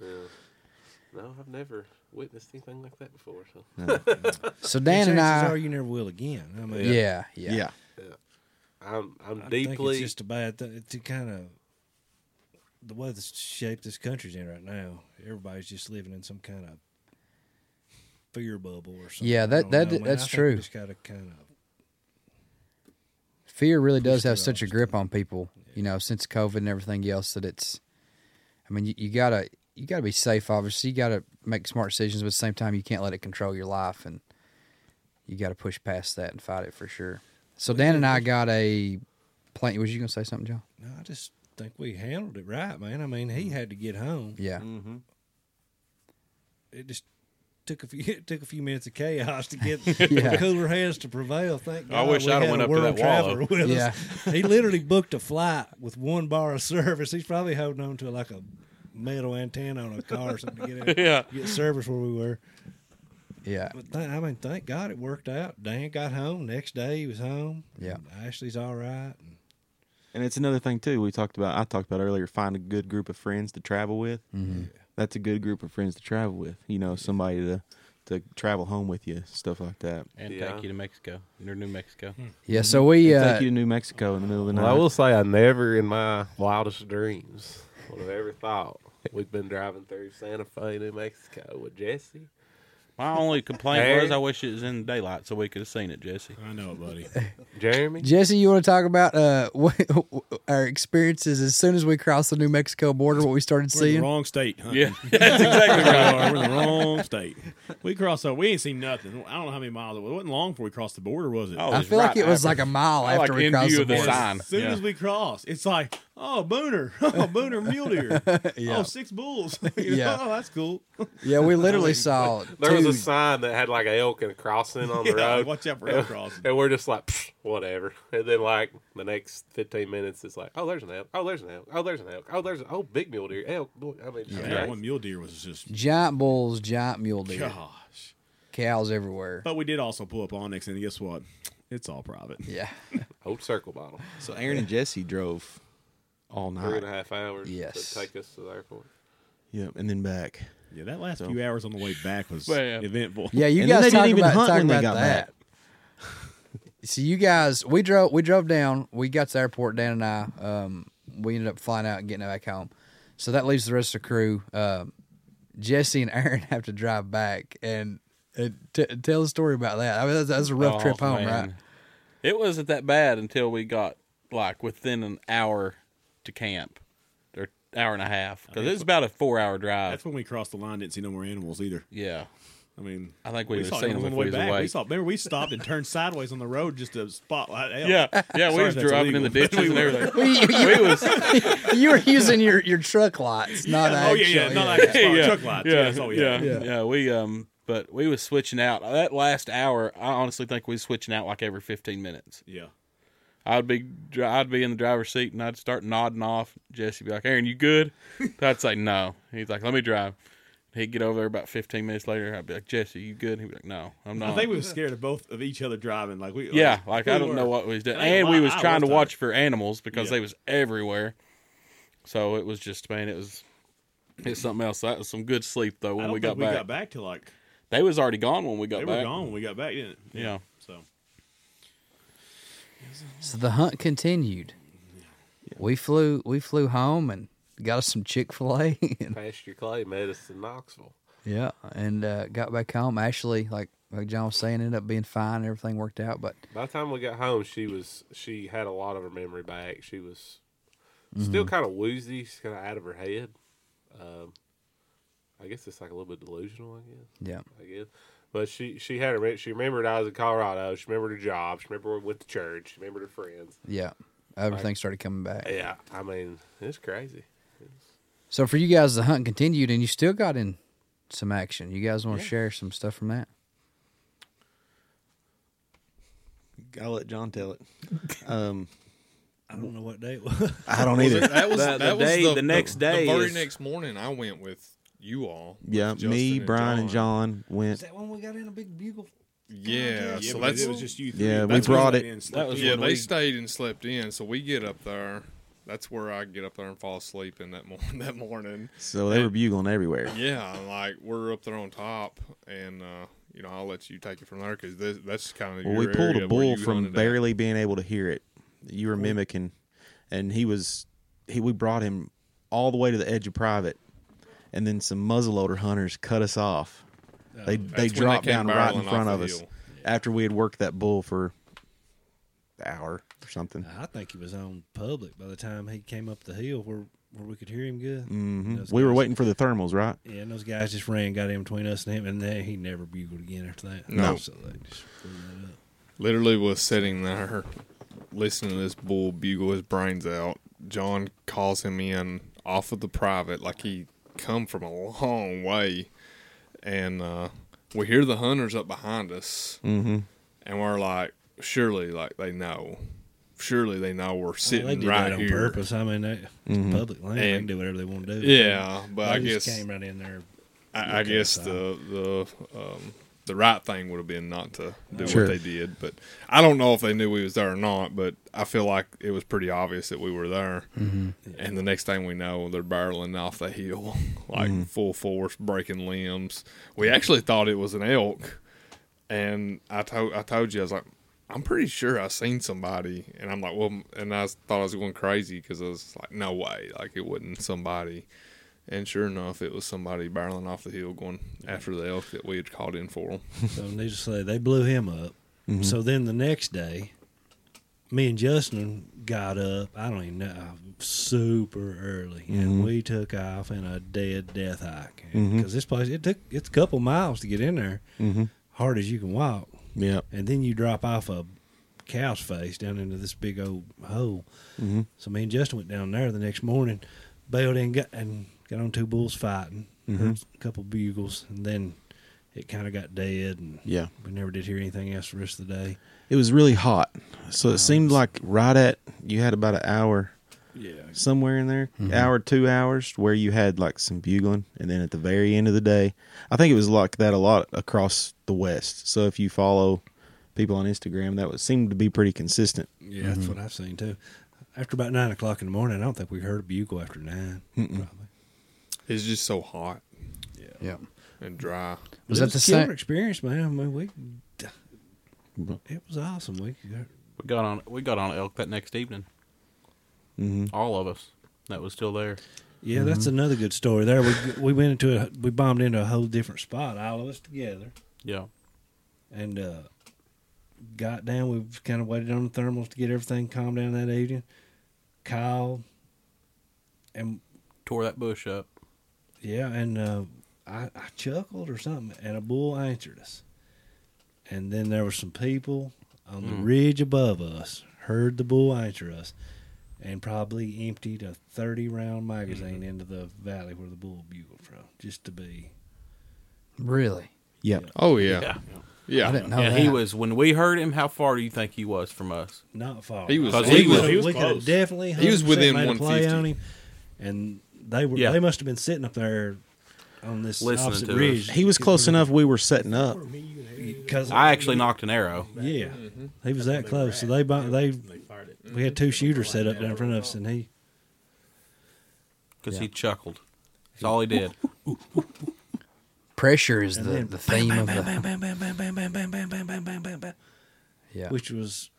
No, I've never witnessed anything like that before. So, so Dan and I... you never will again. I mean, I'm deeply... I think it's just about to kind of... the weather shape this country's in right now, everybody's just living in some kind of fear bubble or something. Yeah, that's true. Just gotta kind of fear really does have such a grip on people, you know, since COVID and everything else that it's. I mean, you gotta be safe. Obviously, you gotta make smart decisions, but at the same time, you can't let it control your life, and you gotta push past that and fight it for sure. So Dan and I got a plan. Was you gonna say something, John? No, I just think we handled it right, man. I mean, he had to get home. Yeah. Mm-hmm. It just took a few minutes of chaos to get the cooler heads to prevail. Thank God. I wish I'd went up to that wall. Us. He literally booked a flight with one bar of service. He's probably holding on to like a metal antenna on a car or something to get, get service where we were. Yeah. But thank God it worked out. Dan got home. Next day he was home. Yeah. Ashley's all right. And it's another thing, too, I talked about earlier, find a good group of friends to travel with. Mm-hmm. That's a good group of friends to travel with. You know, somebody to travel home with you, stuff like that. And take you to Mexico, New Mexico. Yeah, so we... take you to New Mexico in the middle of the night. I will say I never in my wildest dreams would have ever thought we'd been driving through Santa Fe, New Mexico with Jesse. My only complaint was I wish it was in daylight so we could have seen it, Jesse. I know, buddy. Jeremy? Jesse, you want to talk about our experiences as soon as we crossed the New Mexico border, what we started seeing? We're in the wrong state, huh? Yeah, that's exactly right. We're in the wrong state. We crossed over. We ain't seen nothing. I don't know how many miles. It wasn't long before we crossed the border, was it? Oh, I feel right like it was like a mile after we crossed the border. Sign. As soon as we crossed, it's like, oh, Booner. Oh, Booner mule deer. Oh, 6 bulls. Oh, that's cool. Yeah, we literally saw there was a sign that had like an elk and a crossing on the road. Watch out for elk crossing. And we're just like, whatever. And then like the next 15 minutes, it's like, oh, there's an elk. Oh, there's an elk. Oh, there's an elk. Oh, there's an old big mule deer. Elk. I mean, one mule deer was just... Giant bulls, giant mule deer. Gosh. Cows everywhere. But we did also pull up Onyx, and guess what? It's all private. Yeah. Old Circle Bottom. So Aaron and Jesse drove... all night. 3.5 hours to take us to the airport. Yep, and then back. Yeah, that last few hours on the way back was eventful. Yeah, you guys didn't even hunt when they got back. So you guys, we drove down. We got to the airport, Dan and I. We ended up flying out and getting back home. So that leaves the rest of the crew. Jesse and Aaron have to drive back and tell the story about that. I mean, that was a rough trip home, right? It wasn't that bad until we got like within an hour to camp, or hour and a half, because it was about a 4-hour drive. That's when we crossed the line. Didn't see no more animals either. Yeah, I mean, I think we saw them on the way back. Remember, we stopped and turned sideways on the road just to spotlight. Yeah, we was driving in the ditches and everything. You were using your truck lights, not truck lights. Yeah, that's all we had. Yeah. But we was switching out that last hour. I honestly think we was switching out like every 15 minutes. Yeah. I'd be in the driver's seat, and I'd start nodding off. Jesse would be like, Aaron, you good? I'd say, no. He's like, let me drive. He'd get over there about 15 minutes later. I'd be like, Jesse, you good? He'd be like, no, I'm not. I think we were scared of both of each other driving. I don't know what we was doing. And we was trying to watch for animals because they was everywhere. So it was just, man, it's something else. That was some good sleep, though, when we got back. We got back to like... They was already gone when we got back. They were gone when we got back, didn't it? Yeah. So... So the hunt continued. Yeah. We flew home and got us some Chick-fil-A. Pasture Clay met us in Knoxville. Yeah, and got back home. Ashley, like John was saying, ended up being fine. And everything worked out. But by the time we got home, she had a lot of her memory back. She was still kind of woozy. She's kind of out of her head. I guess it's like a little bit delusional. I guess. But she remembered I was in Colorado. She remembered her job. She remembered we went to church. She remembered her friends. Yeah. Everything started coming back. Yeah. I mean, it's crazy. So for you guys, the hunt continued, and you still got in some action. You guys want to share some stuff from that? I'll let John tell it. I don't know what day it was. I don't either. That was the next day. The very next morning I went with... you all. Yeah, me, Brian, and John went. Is that when we got in a big bugle? Yeah, so that's... it was just you three. Yeah, we brought it. They stayed and slept in, so we get up there. That's where I get up there and fall asleep in that morning. So they were bugling everywhere. Yeah, we're up there on top, and, I'll let you take it from there, because that's kind of your area. Well, we pulled a bull from barely being able to hear it. You were mimicking, and we brought him all the way to the edge of private, and then some muzzleloader hunters cut us off. They dropped down right in front of us after we had worked that bull for an hour or something. I think he was on public by the time he came up the hill where we could hear him good. Mm-hmm. We were waiting for the thermals, right? Yeah, and those guys just ran, got in between us and him, and then he never bugled again after that. No. So they just blew that up. Literally was sitting there listening to this bull bugle his brains out. John calls him in off of the private like he come from a long way. And we hear the hunters up behind us, mm-hmm. and we're like, surely, like they know, we're sitting they do right that on here. Purpose. I mean, it's mm-hmm. public land; they can do whatever they want to do. Yeah, but I guess just came right in there. I guess the right thing would have been not to do what they did, but I don't know if they knew we was there or not. But I feel like it was pretty obvious that we were there. Mm-hmm. And the next thing we know, they're barreling off the hill like mm-hmm. full force, breaking limbs. We actually thought it was an elk, and I told you I was like, I'm pretty sure I seen somebody, and I'm like, well, and I thought I was going crazy because I was like, no way, like it wasn't somebody. And sure enough, it was somebody barreling off the hill going after the elk that we had called in for them. So needless to say, they blew him up. Mm-hmm. So then the next day, me and Justin got up, I don't even know, super early. Mm-hmm. And we took off in a death hike. Because mm-hmm. this place, it's a couple miles to get in there, mm-hmm. hard as you can walk. Yeah. And then you drop off a cow's face down into this big old hole. Mm-hmm. So me and Justin went down there the next morning, bailed in, got on two bulls fighting, mm-hmm. heard a couple bugles, and then it kind of got dead, and yeah. we never did hear anything else the rest of the day. It was really hot, so it seemed like right at, you had about an hour, somewhere in there, mm-hmm. hour, 2 hours, where you had like some bugling, and then at the very end of the day, I think it was like that a lot across the West, so if you follow people on Instagram, that seemed to be pretty consistent. Yeah, mm-hmm. that's what I've seen too. After about 9 o'clock in the morning, I don't think we heard a bugle after 9, mm-mm. probably. It's just so hot, yeah, and dry. Was that the same experience, man? I mean, it was awesome. We got on elk that next evening. Mm-hmm. All of us that was still there. Yeah, mm-hmm. that's another good story. There, we bombed into a whole different spot. All of us together. Yeah, and got down. We kind of waited on the thermals to get everything calmed down that evening. Kyle and tore that bush up. Yeah, and I chuckled or something, and a bull answered us. And then there were some people on the ridge above us, heard the bull answer us, and probably emptied a 30-round magazine into the valley where the bull bugled from, just to be. Really? Yep. Yeah. Oh, yeah. Yeah. I didn't know that. He was, when we heard him, how far do you think he was from us? Not far. He was close. Definitely he was within 150. Play on him, and they must have been sitting up there on this opposite ridge. He was close enough we were setting up. Cause I actually knocked an arrow. Yeah. Mm-hmm. He was that close. So they fired it. Mm-hmm. We had two shooters set up down in front of us, and he... Because he chuckled. That's all he did. Pressure is the theme of the... Yeah. Which was...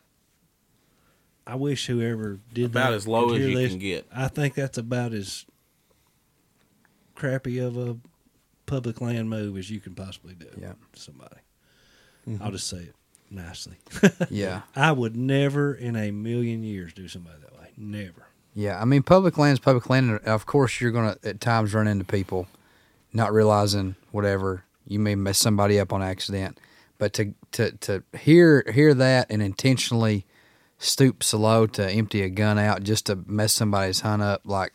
I wish whoever did about that... About as low as you can get. I think that's about as... crappy of a public land move as you can possibly do. Yeah, somebody. Mm-hmm. I'll just say it nicely. Yeah, I would never in a million years do somebody that way. Never. Yeah, I mean public land's public land. Of course, you're gonna at times run into people not realizing whatever. You may mess somebody up on accident, but to hear that and intentionally stoop so low to empty a gun out just to mess somebody's hunt up, like.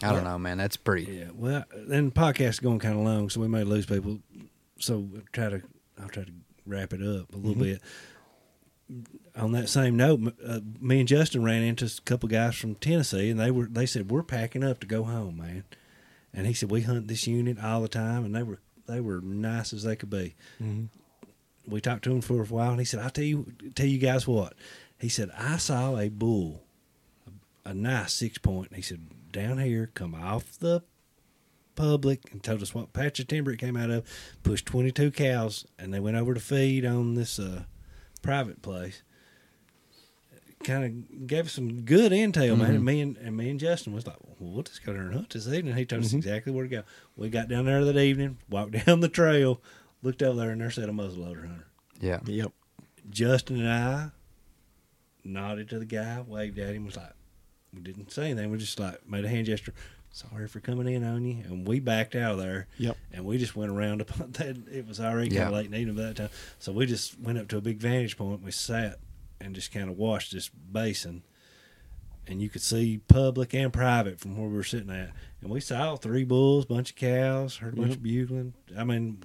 I don't know, man. That's pretty. Yeah. Well, and the podcast's going kind of long, so we may lose people. So I'll try to wrap it up a little mm-hmm. bit. On that same note, me and Justin ran into a couple guys from Tennessee, and they said we're packing up to go home, man. And he said we hunt this unit all the time, and they were nice as they could be. Mm-hmm. We talked to him for a while, and he said, "I'll tell you guys what." He said, "I saw a bull, a nice 6-point." And he said, "Down here, come off the public," and told us what patch of timber it came out of, pushed 22 cows, and they went over to feed on this private place. kind of gave some good intel, man. And me and Justin was like, well, we'll just go there and hunt this evening. He told us exactly where to go. We got down there that evening, walked down the trail, looked over there, and there sat a muzzleloader hunter. Yeah. Yep. Justin and I nodded to the guy, waved at him, was like, we didn't say anything. We just like made a hand gesture. Sorry for coming in on you. And we backed out of there. Yep. And we just went around upon that. It was already kind of late in the evening by that time. So we just went up to a big vantage point. We sat and just kind of watched this basin. And you could see public and private from where we were sitting at. And we saw 3 bulls, bunch of cows, heard a bunch of bugling. I mean,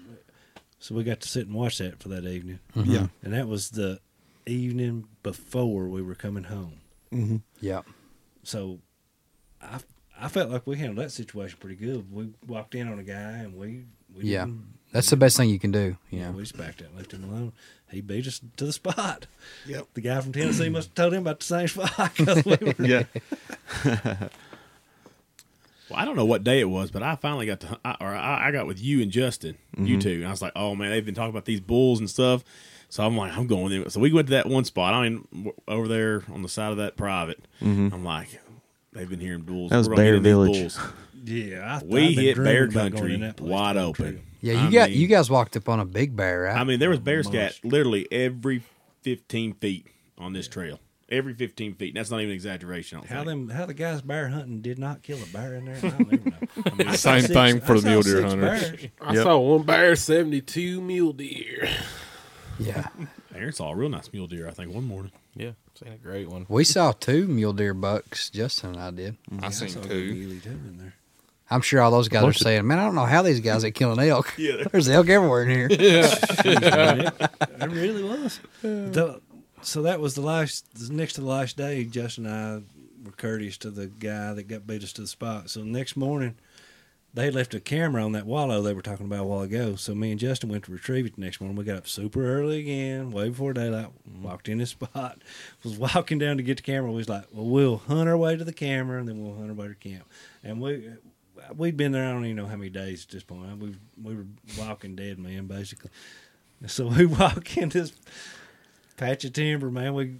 so we got to sit and watch that for that evening. Yeah. And that was the evening before we were coming home. Yeah. So I felt like we handled that situation pretty good. We walked in on a guy, and we that's the best thing you can do. You know, we just backed out and left him alone. He beat us to the spot. Yep. The guy from Tennessee must have told him about the same spot. Well, I don't know what day it was, but I finally got to, I got with you and Justin, you two, and I was like, oh man, they've been talking about these bulls and stuff. So I'm like, I'm going with him. So we went to that one spot. I mean, over there on the side of that private. I'm like, they've been hearing bulls. That was Bear Village. Bulls. Yeah, we hit Bear Country wide open. Yeah, you guys walked up on a big bear, right? I mean, there was bear scat literally every 15 feet on this trail. Every 15 feet. And that's not even an exaggeration. How the guys bear hunting did not kill a bear in there? I don't know. I mean, same thing for the mule deer hunters. I saw one bear, 72 mule deer. Yeah. Aaron saw a real nice mule deer, I think, one morning. Yeah. Seen a great one. We saw 2 mule deer bucks. Justin and I did. Yeah, I seen 2. In there. I'm sure all those guys are saying, man, I don't know how these guys ain't killing elk. Yeah. There's elk everywhere in here. Yeah. There really was. So that was the last, next to the last day, Justin and I were courteous to the guy that got beat us to the spot. So the next morning, they left a camera on that wallow they were talking about a while ago. So me and Justin went to retrieve it the next morning. We got up super early again, way before daylight, walked in this spot, was walking down to get the camera. We was like, well, we'll hunt our way to the camera, and then we'll hunt our way to camp. And we'd been there, I don't even know how many days at this point. We were walking dead, man, basically. So we walk in this patch of timber, man. We,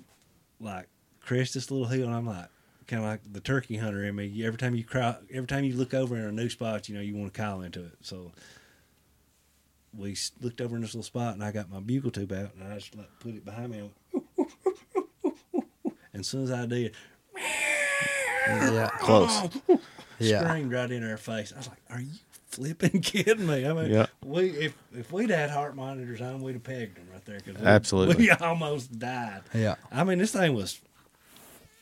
like, crest this little hill, and I'm like, kind of like the turkey hunter in me. Every time you look over in a new spot, you know you want to call into it. So we looked over in this little spot, and I got my bugle tube out, and I just like put it behind me. And went, ooh, ooh, ooh, ooh. And as soon as I did, yeah, close, screamed right in her face. I was like, "Are you flipping kidding me?" I mean, we if we'd had heart monitors on, we'd have pegged them right there. Cause we almost died. Yeah, I mean, this thing was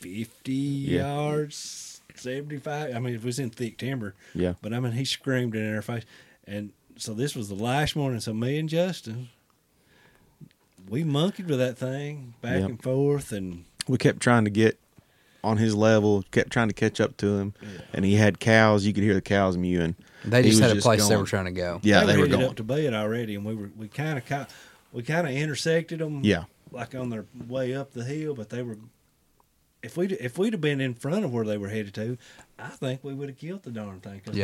50 yards, 75. I mean, it was in thick timber. Yeah. But, I mean, he screamed in our face. And so this was the last morning. So me and Justin, we monkeyed with that thing back and forth. And we kept trying to get on his level, kept trying to catch up to him. Yeah. And he had cows. You could hear the cows mewing. They just had a place they were trying to go. Yeah, they were going up to bed already. And we kind of intersected them. Yeah. Like on their way up the hill, but they were... If we'd have been in front of where they were headed to, I think we would have killed the darn thing. Cause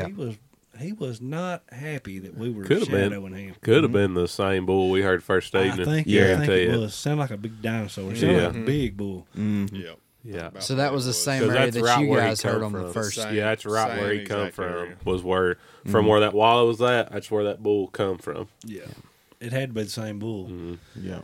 he was not happy that we were shadowing him. Could have been the same bull we heard first evening. I think it was. Sounded like a big dinosaur. Sounded like a big bull. Yeah. So that was the same area that you guys heard on the first. Yeah, that's right where he come from. Was where from where that wallow was at. That's where that bull come from. Yeah, it had to be the same bull. Yeah,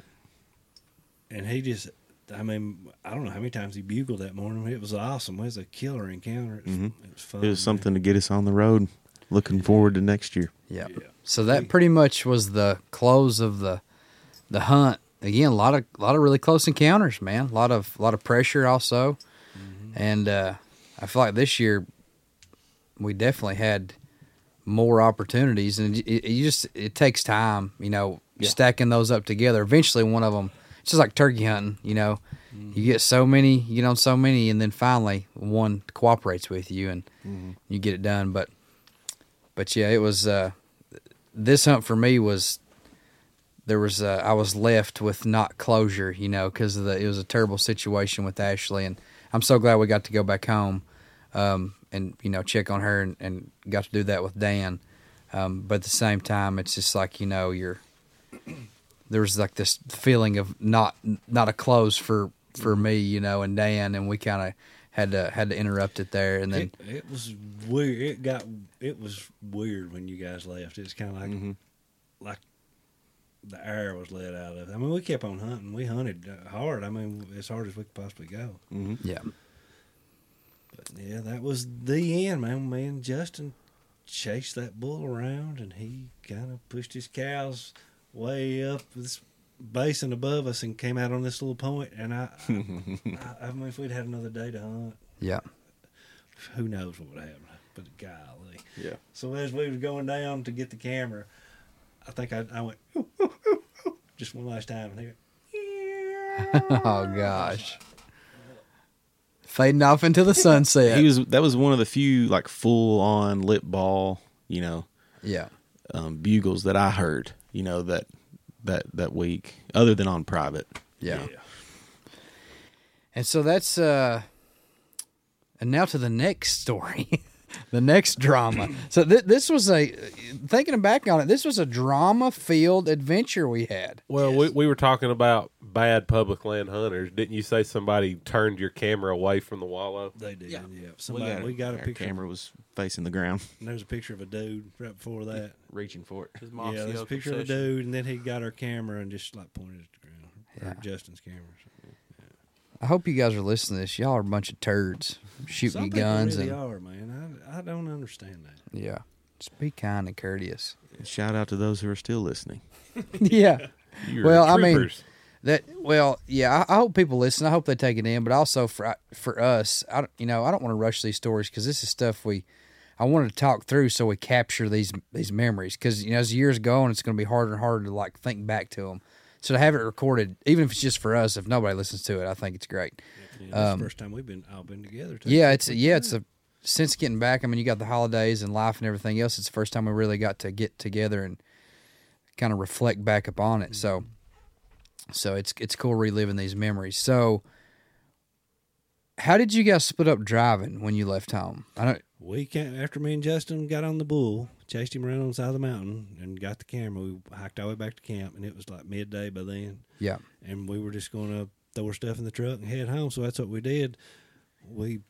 and he just. I mean, I don't know how many times he bugled that morning. It was awesome. It was a killer encounter. It was fun. It was something to get us on the road, looking forward to next year. Yeah. So that pretty much was the close of the hunt. Again, a lot of really close encounters, man. A lot of pressure also. And I feel like this year we definitely had more opportunities. And it takes time, you know, stacking those up together. Eventually one of them. It's just like turkey hunting, you know. You get so many, you know, and then finally one cooperates with you and you get it done. But yeah, it was this hunt for me was I was left with not closure, you know, because it was a terrible situation with Ashley, and I'm so glad we got to go back home and you know check on her and got to do that with Dan. But at the same time, it's just like you know you're. There was like this feeling of not a close for for me, you know, and Dan, and we kind of had to interrupt it there. And then it was weird. It was weird when you guys left. It's kind of like like the air was let out of it. I mean, we kept on hunting. We hunted hard. I mean, as hard as we could possibly go. Mm-hmm. Yeah. But yeah, that was the end, man. Me and Justin chased that bull around, and he kind of pushed his cows way up this basin above us and came out on this little point. And I mean, if we'd had another day to hunt, yeah, who knows what would happen. But golly, yeah. So as we were going down to get the camera, I think I went ooh, ooh, ooh, ooh, just one last time, and he went, yeah. Oh gosh. Fading off into the sunset. That was one of the few like full on lip ball, you know, yeah, bugles that I heard, you know, that week, other than on private. Yeah. Yeah. And so that's and now to the next story, the next drama. So this was thinking back on it, this was a drama filled adventure we had. Well, yes. we were talking about bad public land hunters. Didn't you say somebody turned your camera away from the wallow? They did. Yeah. Yeah. We got a picture. Our camera was facing the ground. And there was a picture of a dude right before that. Reaching for it. Yeah, there's a picture of a dude, and then he got our camera and just like pointed at the ground. Yeah. Or Justin's camera or something. I hope you guys are listening to this. Y'all are a bunch of turds shooting guns. Really are, man. I don't understand that. Yeah. Just be kind and courteous. And shout out to those who are still listening. Yeah. You're well, troopers. I mean, I hope people listen. I hope they take it in. But also for us, I don't want to rush these stories because this is stuff I wanted to talk through so we capture these memories. Because, you know, as years go on, it's going to be harder and harder to, like, think back to them. So to have it recorded, even if it's just for us, if nobody listens to it, I think it's great. Yeah, it's the first time we've all been together. Since getting back, I mean, you got the holidays and life and everything else. It's the first time we really got to get together and kind of reflect back upon it. So it's cool reliving these memories. So how did you guys split up driving when you left home? After me and Justin got on the bull, chased him around on the side of the mountain and got the camera, we hiked all the way back to camp, and it was like midday by then. Yeah. And we were just going to throw our stuff in the truck and head home, so that's what we did. We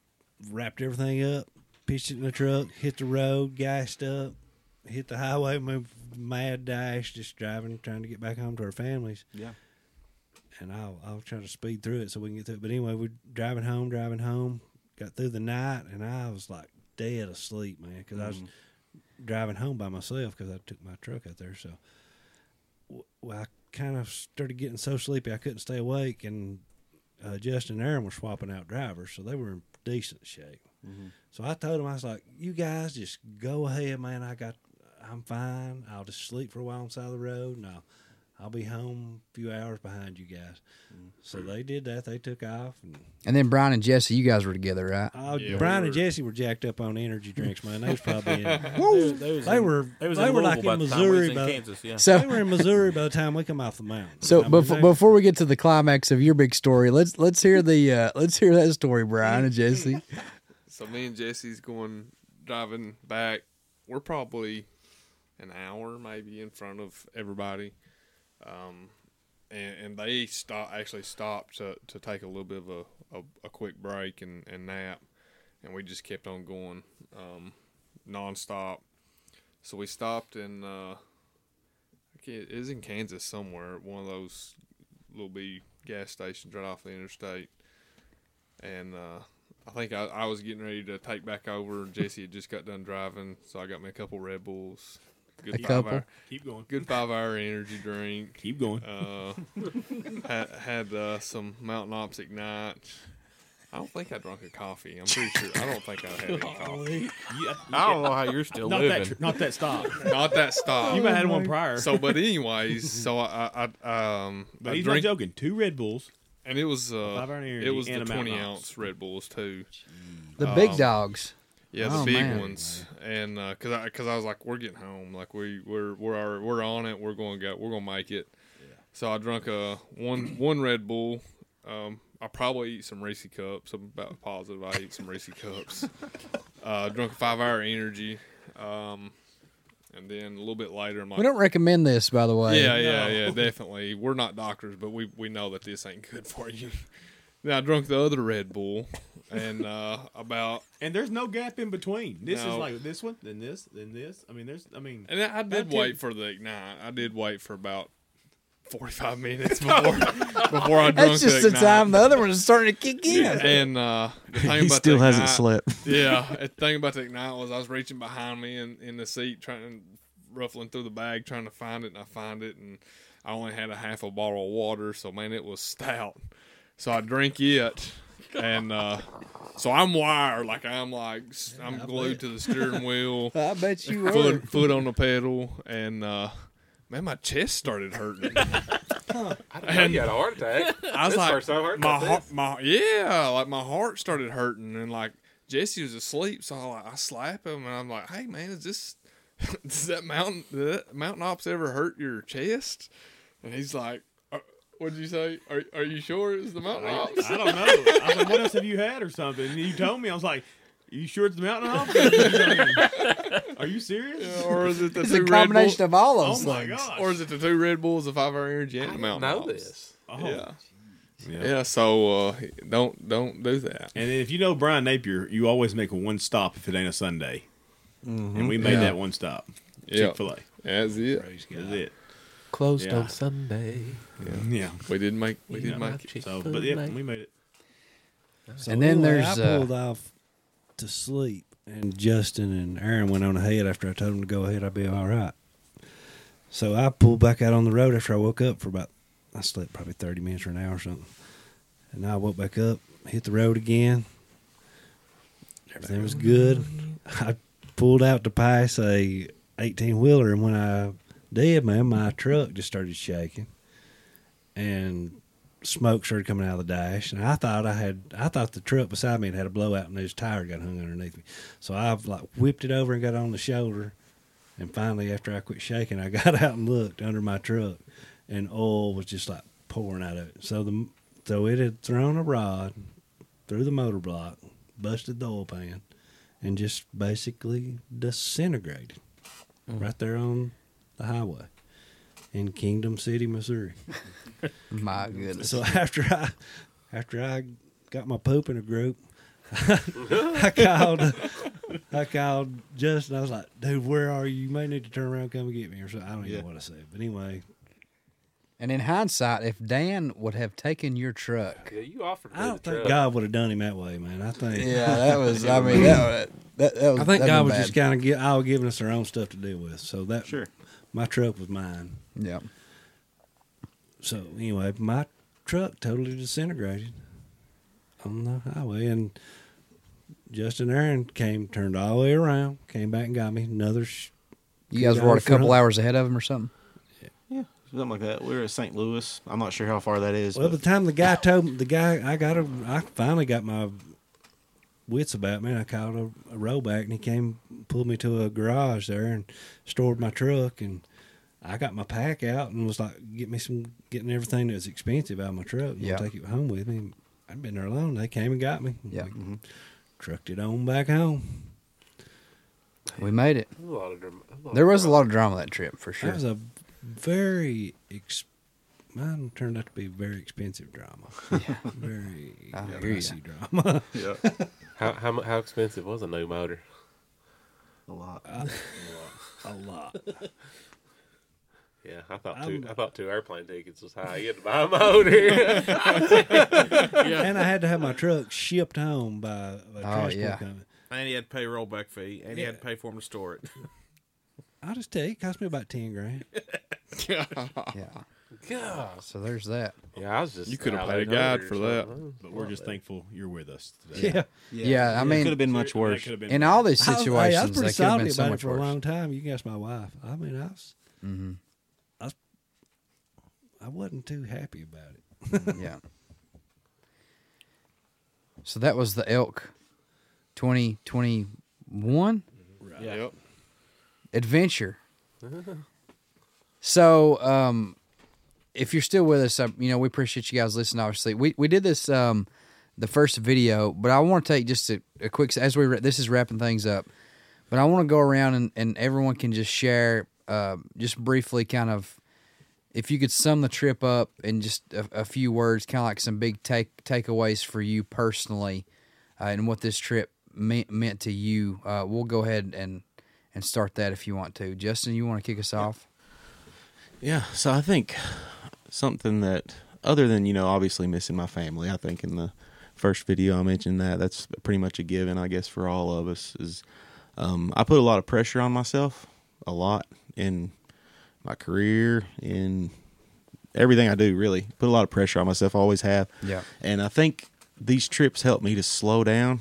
wrapped everything up, pitched it in the truck, hit the road, gassed up, hit the highway, moved mad dash, just driving, trying to get back home to our families. Yeah. And I'll try to speed through it so we can get through it. But anyway, we're driving home, got through the night, and I was like dead asleep, man, because I was driving home by myself because I took my truck out there. So I kind of started getting so sleepy I couldn't stay awake, and Justin and Aaron were swapping out drivers, so they were in decent shape. Mm-hmm. So I told them, I was like, you guys just go ahead, man. I'm fine. I'll just sleep for a while on the side of the road, and I'll be home a few hours behind you guys. So they did that. They took off. And then Brian and Jesse, you guys were together, right? Brian and Jesse were jacked up on energy drinks, man. They was probably They were in Missouri by the time we come off the mountain. So before we get to the climax of your big story, let's hear that story, Brian and Jesse. So me and Jesse's driving back. We're probably an hour maybe in front of everybody. And they stopped to take a little bit of a quick break and nap, and we just kept on going nonstop. So we stopped in it was in Kansas somewhere, one of those little bitty gas stations right off the interstate, and I think I was getting ready to take back over. Jesse had just got done driving, so I got me a couple Red Bulls. Good 5-hour energy drink. Keep going. Had some Mountain Ops Ignite. I don't think I drank a coffee. I'm pretty sure. I don't think I had any coffee. I don't know how you're still living. Not that stop. You might have had one prior. So, but anyways, so I But he's not joking. 2 Red Bulls. And it was the 20-ounce Red Bulls too. The big dogs. Yeah, the big ones, man. And because I was like, we're getting home, like we're on it, we're gonna make it. Yeah. So I drank one Red Bull. I probably ate some Reese's cups. I'm about positive I ate some Reese's cups. Drunk a 5-hour energy, and then a little bit later, I'm like, we don't recommend this, by the way. Yeah, definitely. We're not doctors, but we know that this ain't good for you. Then I drunk the other Red Bull, and and there's no gap in between. This is like this one, then this, then this. And I did wait for the Ignite. I did wait for about 45 minutes before I drunk the Ignite. That's just the time the other one is starting to kick in. And the thing he about still the Ignite, hasn't slept. Yeah, the thing about the Ignite was I was reaching behind me in the seat, ruffling through the bag, trying to find it, and I find it, and I only had a half a bottle of water, so, man, it was stout. So I drink it, and so I'm wired. I'm glued to the steering wheel. I bet you were. Foot on the pedal, and, man, my chest started hurting. I didn't know you had a heart attack. I was my heart started hurting, and, Jesse was asleep, so I slap him, and I'm like, hey, man, does that Mountain Ops ever hurt your chest? And he's like, what'd you say? Are you sure it's the Mountain Ops? I don't know. I was like, what else have you had or something? And you told me, I was like, you sure it's the Mountain Ops? Are you serious? Yeah, or is it it's a combination of all of them? Oh my gosh. Or is it the two Red Bulls, the 5-hour energy, and the Mountain Ops? I know this. Oh. Yeah. Yeah, so don't do that. And if you know Brian Napier, you always make a one stop if it ain't a Sunday. Mm-hmm. And we made that one stop. Yep. Chick-fil-A. That's it. That's it. Closed on Sunday. Yeah. We did make it. So, but yeah, we made it. So and then I pulled off to sleep, and Justin and Aaron went on ahead after I told them to go ahead. I'd be all right. So I pulled back out on the road after I woke up I slept probably 30 minutes or an hour or something. And I woke back up, hit the road again. Everything was good. I pulled out to pass a 18-wheeler, and when I did, man, my truck just started shaking, and smoke started coming out of the dash, and I thought the truck beside me had a blowout, and his tire got hung underneath me, so I've whipped it over and got on the shoulder, and finally, after I quit shaking, I got out and looked under my truck, and oil was just pouring out of it, so it had thrown a rod through the motor block, busted the oil pan, and just basically disintegrated right there on the highway in Kingdom City, Missouri. My goodness. So after I got my poop in a group, I called Justin. I was like, dude, where are you? You may need to turn around and come and get me or something. I don't even know what I said. But anyway. And in hindsight, if Dan would have taken your truck, you offered. I don't think God would have done him that way, man. I think. Yeah, that was. I mean, that was. I think God was just kind of all giving us our own stuff to deal with. So that sure, my truck was mine. Yeah. So anyway, my truck totally disintegrated on the highway, and Justin Aaron turned all the way around, came back and got me another. You guys were a couple hours ahead of him or something. Something like that. We were at St. Louis. I'm not sure how far that is. Well, by the time the guy told I finally got my wits about me. And I called a rollback, and he came, pulled me to a garage there, and stored my truck. And I got my pack out and was like, getting everything that's expensive out of my truck. And I'll take it home with me. I'd been there alone. They came and got me. Yeah, trucked it on back home. We made it. There was a lot of drama that trip for sure. That was a mine turned out to be very expensive drama. Yeah. Very pricey drama. Yeah. How expensive was a new motor? A lot. A lot. Yeah, I thought 2 airplane tickets was high. You had to buy a motor. Yeah. And I had to have my truck shipped home by a transport company. And he had to pay a rollback fee, and he had to pay for him to store it. I'll just tell you, it cost me about $10,000. God. So there's that. Yeah, I was just. You could have paid a guide for that, but we're just thankful you're with us today. Yeah. I mean, it could have been much worse. In all these situations, I was pretty solid about so much it for worse. A long time. You can ask my wife. I mean, I wasn't too happy about it. Yeah. So that was the elk, 2021. Right. Yep. Adventure. So, if you're still with us, we appreciate you guys listening. Obviously, we did this the first video, but I want to take just a quick as this is wrapping things up. But I want to go around and everyone can just share just briefly, kind of if you could sum the trip up in just a few words, kind of like some big takeaways for you personally, and what this trip meant to you, we'll go ahead and start that if you want to. Justin, you want to kick us off? Yeah, so I think something that, other than, you know, obviously missing my family, I think in the first video I mentioned that's pretty much a given, I guess, for all of us, is I put a lot of pressure on myself, a lot, in my career, in everything I do, really. Put a lot of pressure on myself, I always have. Yeah. And I think these trips help me to slow down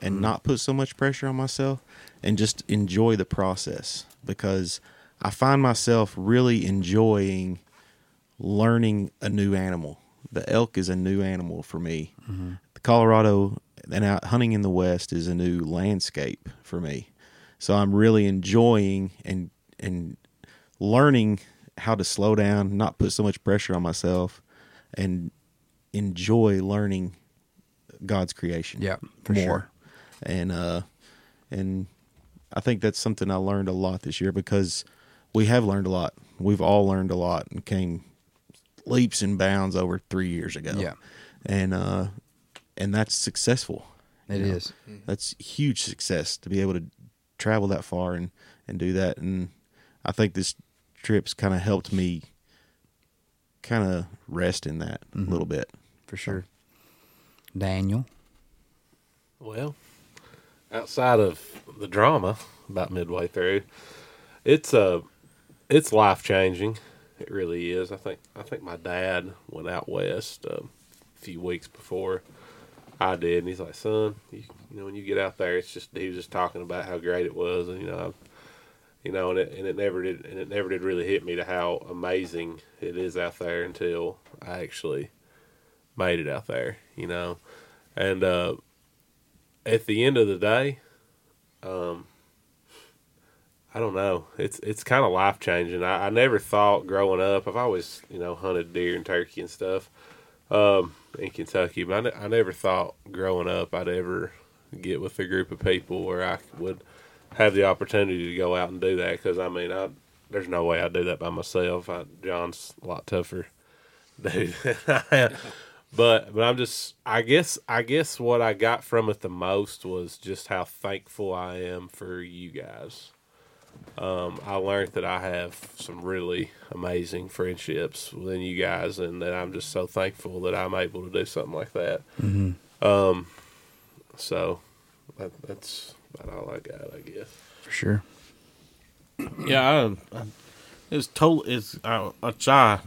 and not put so much pressure on myself and just enjoy the process, because I find myself really enjoying learning a new animal. The elk is a new animal for me. Mm-hmm. The Colorado and out hunting in the West is a new landscape for me. So I'm really enjoying and learning how to slow down, not put so much pressure on myself, and enjoy learning God's creation. Yeah, for more. Sure. And I think that's something I learned a lot this year, because we have learned a lot. We've all learned a lot and came leaps and bounds over 3 years ago. Yeah. And that's successful. It is. That's huge success to be able to travel that far and do that. And I think this trip's kind of helped me kind of rest in that a little bit. For sure. Daniel? Well, outside of the drama about midway through, it's life-changing. It really is. I think my dad went out west a few weeks before I did, and he's like, "Son, you know, when you get out there, it's just," he was just talking about how great it was, and it never did really hit me to how amazing it is out there until I actually made it out there, you know. And at the end of the day, I don't know. It's kind of life-changing. I never thought growing up, I've always, you know, hunted deer and turkey and stuff in Kentucky, but I never thought growing up I'd ever get with a group of people where I would have the opportunity to go out and do that, because, I mean, there's no way I'd do that by myself. John's a lot tougher dude than I am. But I'm just, I guess what I got from it the most was just how thankful I am for you guys. I learned that I have some really amazing friendships within you guys, and that I'm just so thankful that I'm able to do something like that. Mm-hmm. So that's about all I got, I guess. For sure. Yeah, I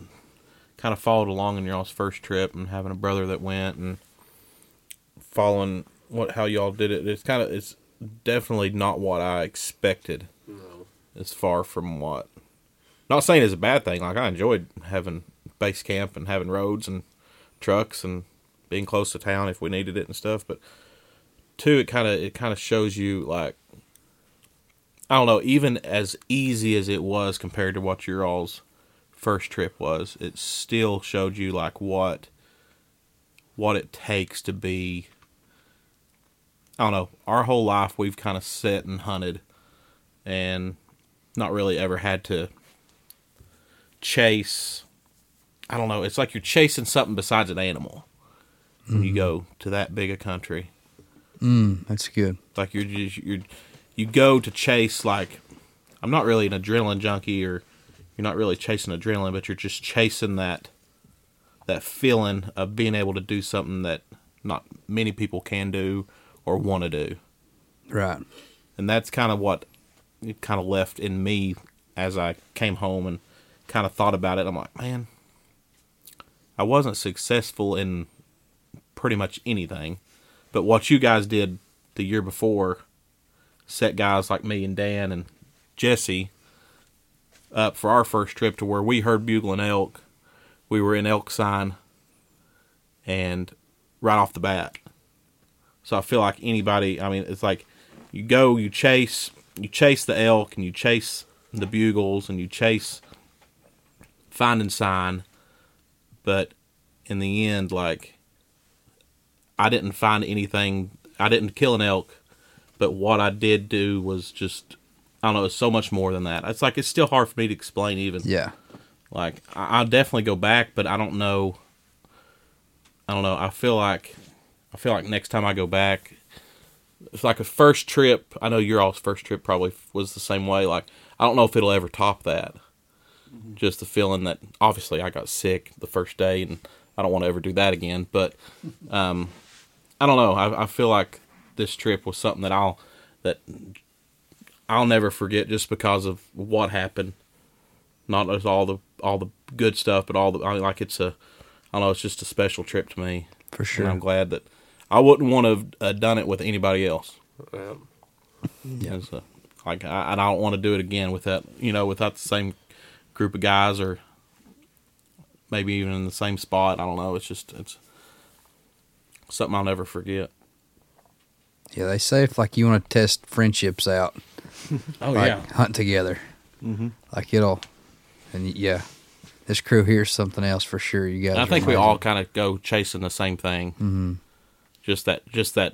kind of followed along in y'all's first trip, and having a brother that went and following how y'all did it. It's definitely not what I expected. No. It's far from what. Not saying it's a bad thing. Like, I enjoyed having base camp and having roads and trucks and being close to town if we needed it and stuff. But two, it kind of shows you, like, I don't know, even as easy as it was compared to what your all's first trip was, it still showed you, like, what it takes to be, I don't know, our whole life we've kind of sat and hunted and not really ever had to chase, I don't know, it's like you're chasing something besides an animal when you go to that big a country. That's good. Like, you go to chase, like, I'm not really an adrenaline junkie, or you're not really chasing adrenaline, but you're just chasing that feeling of being able to do something that not many people can do or want to do. Right. And that's kind of what it kind of left in me as I came home and kind of thought about it. I'm like, man, I wasn't successful in pretty much anything, but what you guys did the year before set guys like me and Dan and Jesse up for our first trip to where we heard bugling elk. We were in elk sign, and right off the bat. So I feel like anybody, I mean, it's like you go, you chase the elk, and you chase the bugles, and you chase finding sign. But in the end, like, I didn't find anything. I didn't kill an elk, but what I did do was just, I don't know, it's so much more than that. It's like, it's still hard for me to explain even. Yeah. Like, I'll definitely go back, but I don't know. I feel like next time I go back, it's like a first trip. I know your all's first trip probably was the same way. Like, I don't know if it'll ever top that. Mm-hmm. Just the feeling that, obviously, I got sick the first day, and I don't want to ever do that again. But, I don't know. I feel like this trip was something that I'll never forget just because of what happened. Not as all the good stuff, but it's just a special trip to me. For sure. And I'm glad that I wouldn't want to have done it with anybody else. Yeah. Yeah. So, like, I don't want to do it again without the same group of guys or maybe even in the same spot. I don't know. It's something I'll never forget. Yeah, they say if, like, you want to test friendships out. Oh, like, yeah. Hunt together. Mm-hmm. Like, this crew here is something else for sure. You guys. I think we all kind of go chasing the same thing. Mm-hmm. Just that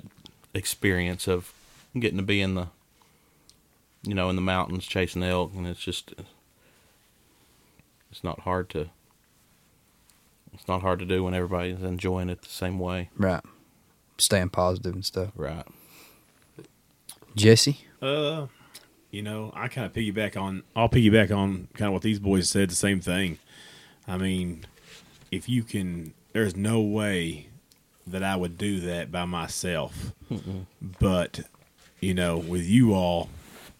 experience of getting to be in the, in the mountains chasing elk, and it's not hard to do when everybody's enjoying it the same way. Right. Staying positive and stuff. Right. Jesse? I kind of piggyback on kind of what these boys said, the same thing. I mean, if you can, there's no way that I would do that by myself. Mm-mm. But, with you all,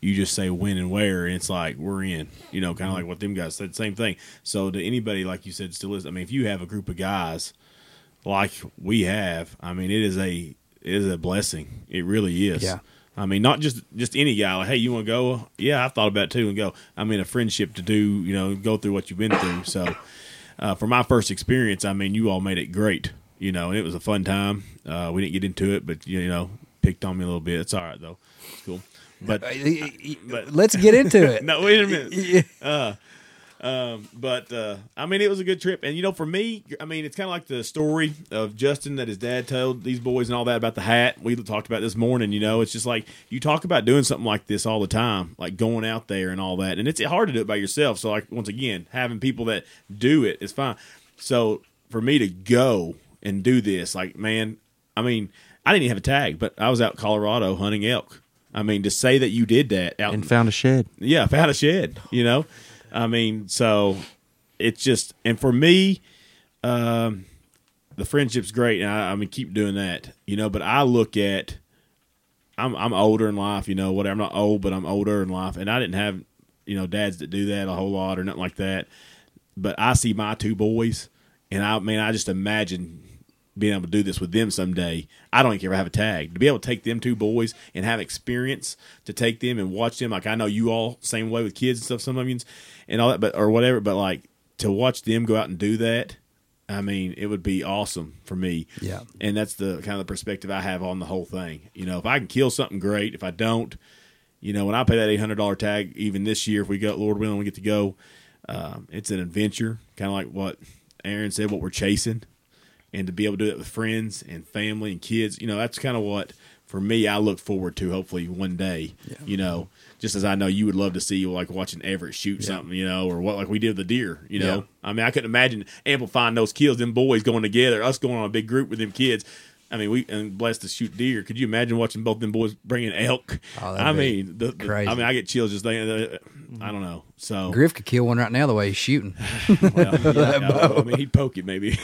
you just say when and where, and it's like, we're in, kind of like what them guys said, same thing. So to anybody, like you said, still is, I mean, if you have a group of guys like we have, I mean, it is a blessing. It really is. Yeah. I mean, not just any guy. Like, hey, you want to go? Yeah, I've thought about it too, and go. I mean, a friendship to do, go through what you've been through. So, for my first experience, I mean, you all made it great. And it was a fun time. We didn't get into it, but picked on me a little bit. It's all right though. It's cool. But let's get into it. No, wait a minute. I mean, it was a good trip. And, for me, I mean, it's kind of like the story of Justin that his dad told these boys and all that about the hat. We talked about this morning, it's just like you talk about doing something like this all the time, like going out there and all that. And it's hard to do it by yourself. So, like, once again, having people that do it is fine. So for me to go and do this, like, man, I mean, I didn't even have a tag, but I was out in Colorado hunting elk. I mean, to say that you did that. And found a shed. Yeah, found a shed, I mean, so it's just, and for me, the friendship's great, and I mean, keep doing that, But I look at, I'm older in life, whatever. I'm not old, but I'm older in life, and I didn't have, dads that do that a whole lot or nothing like that. But I see my two boys, and I mean, I just imagine being able to do this with them someday. I don't even have a tag. To be able to take them two boys and have experience to take them and watch them. Like, I know you all same way with kids and stuff, some of you and all that, but, or whatever, but like to watch them go out and do that. I mean, it would be awesome for me. Yeah. And that's the kind of perspective I have on the whole thing. If I can kill something, great. If I don't, when I pay that $800 tag, even this year, if we go, Lord willing, we get to go, it's an adventure, kind of like what Aaron said, what we're chasing. And to be able to do that with friends and family and kids, that's kind of what, for me, I look forward to hopefully one day, yeah. Just as I know you would love to see, like watching Everett shoot yeah. something, or what, like we did with the deer, Yeah. I mean, I couldn't imagine amplifying those kills, them boys going together, us going on a big group with them kids. I mean, and blessed to shoot deer. Could you imagine watching both them boys bringing elk? Oh, I mean, crazy. I mean, I get chills just thinking. I don't know. So Griff could kill one right now the way he's shooting. Well, I mean, he'd poke it maybe.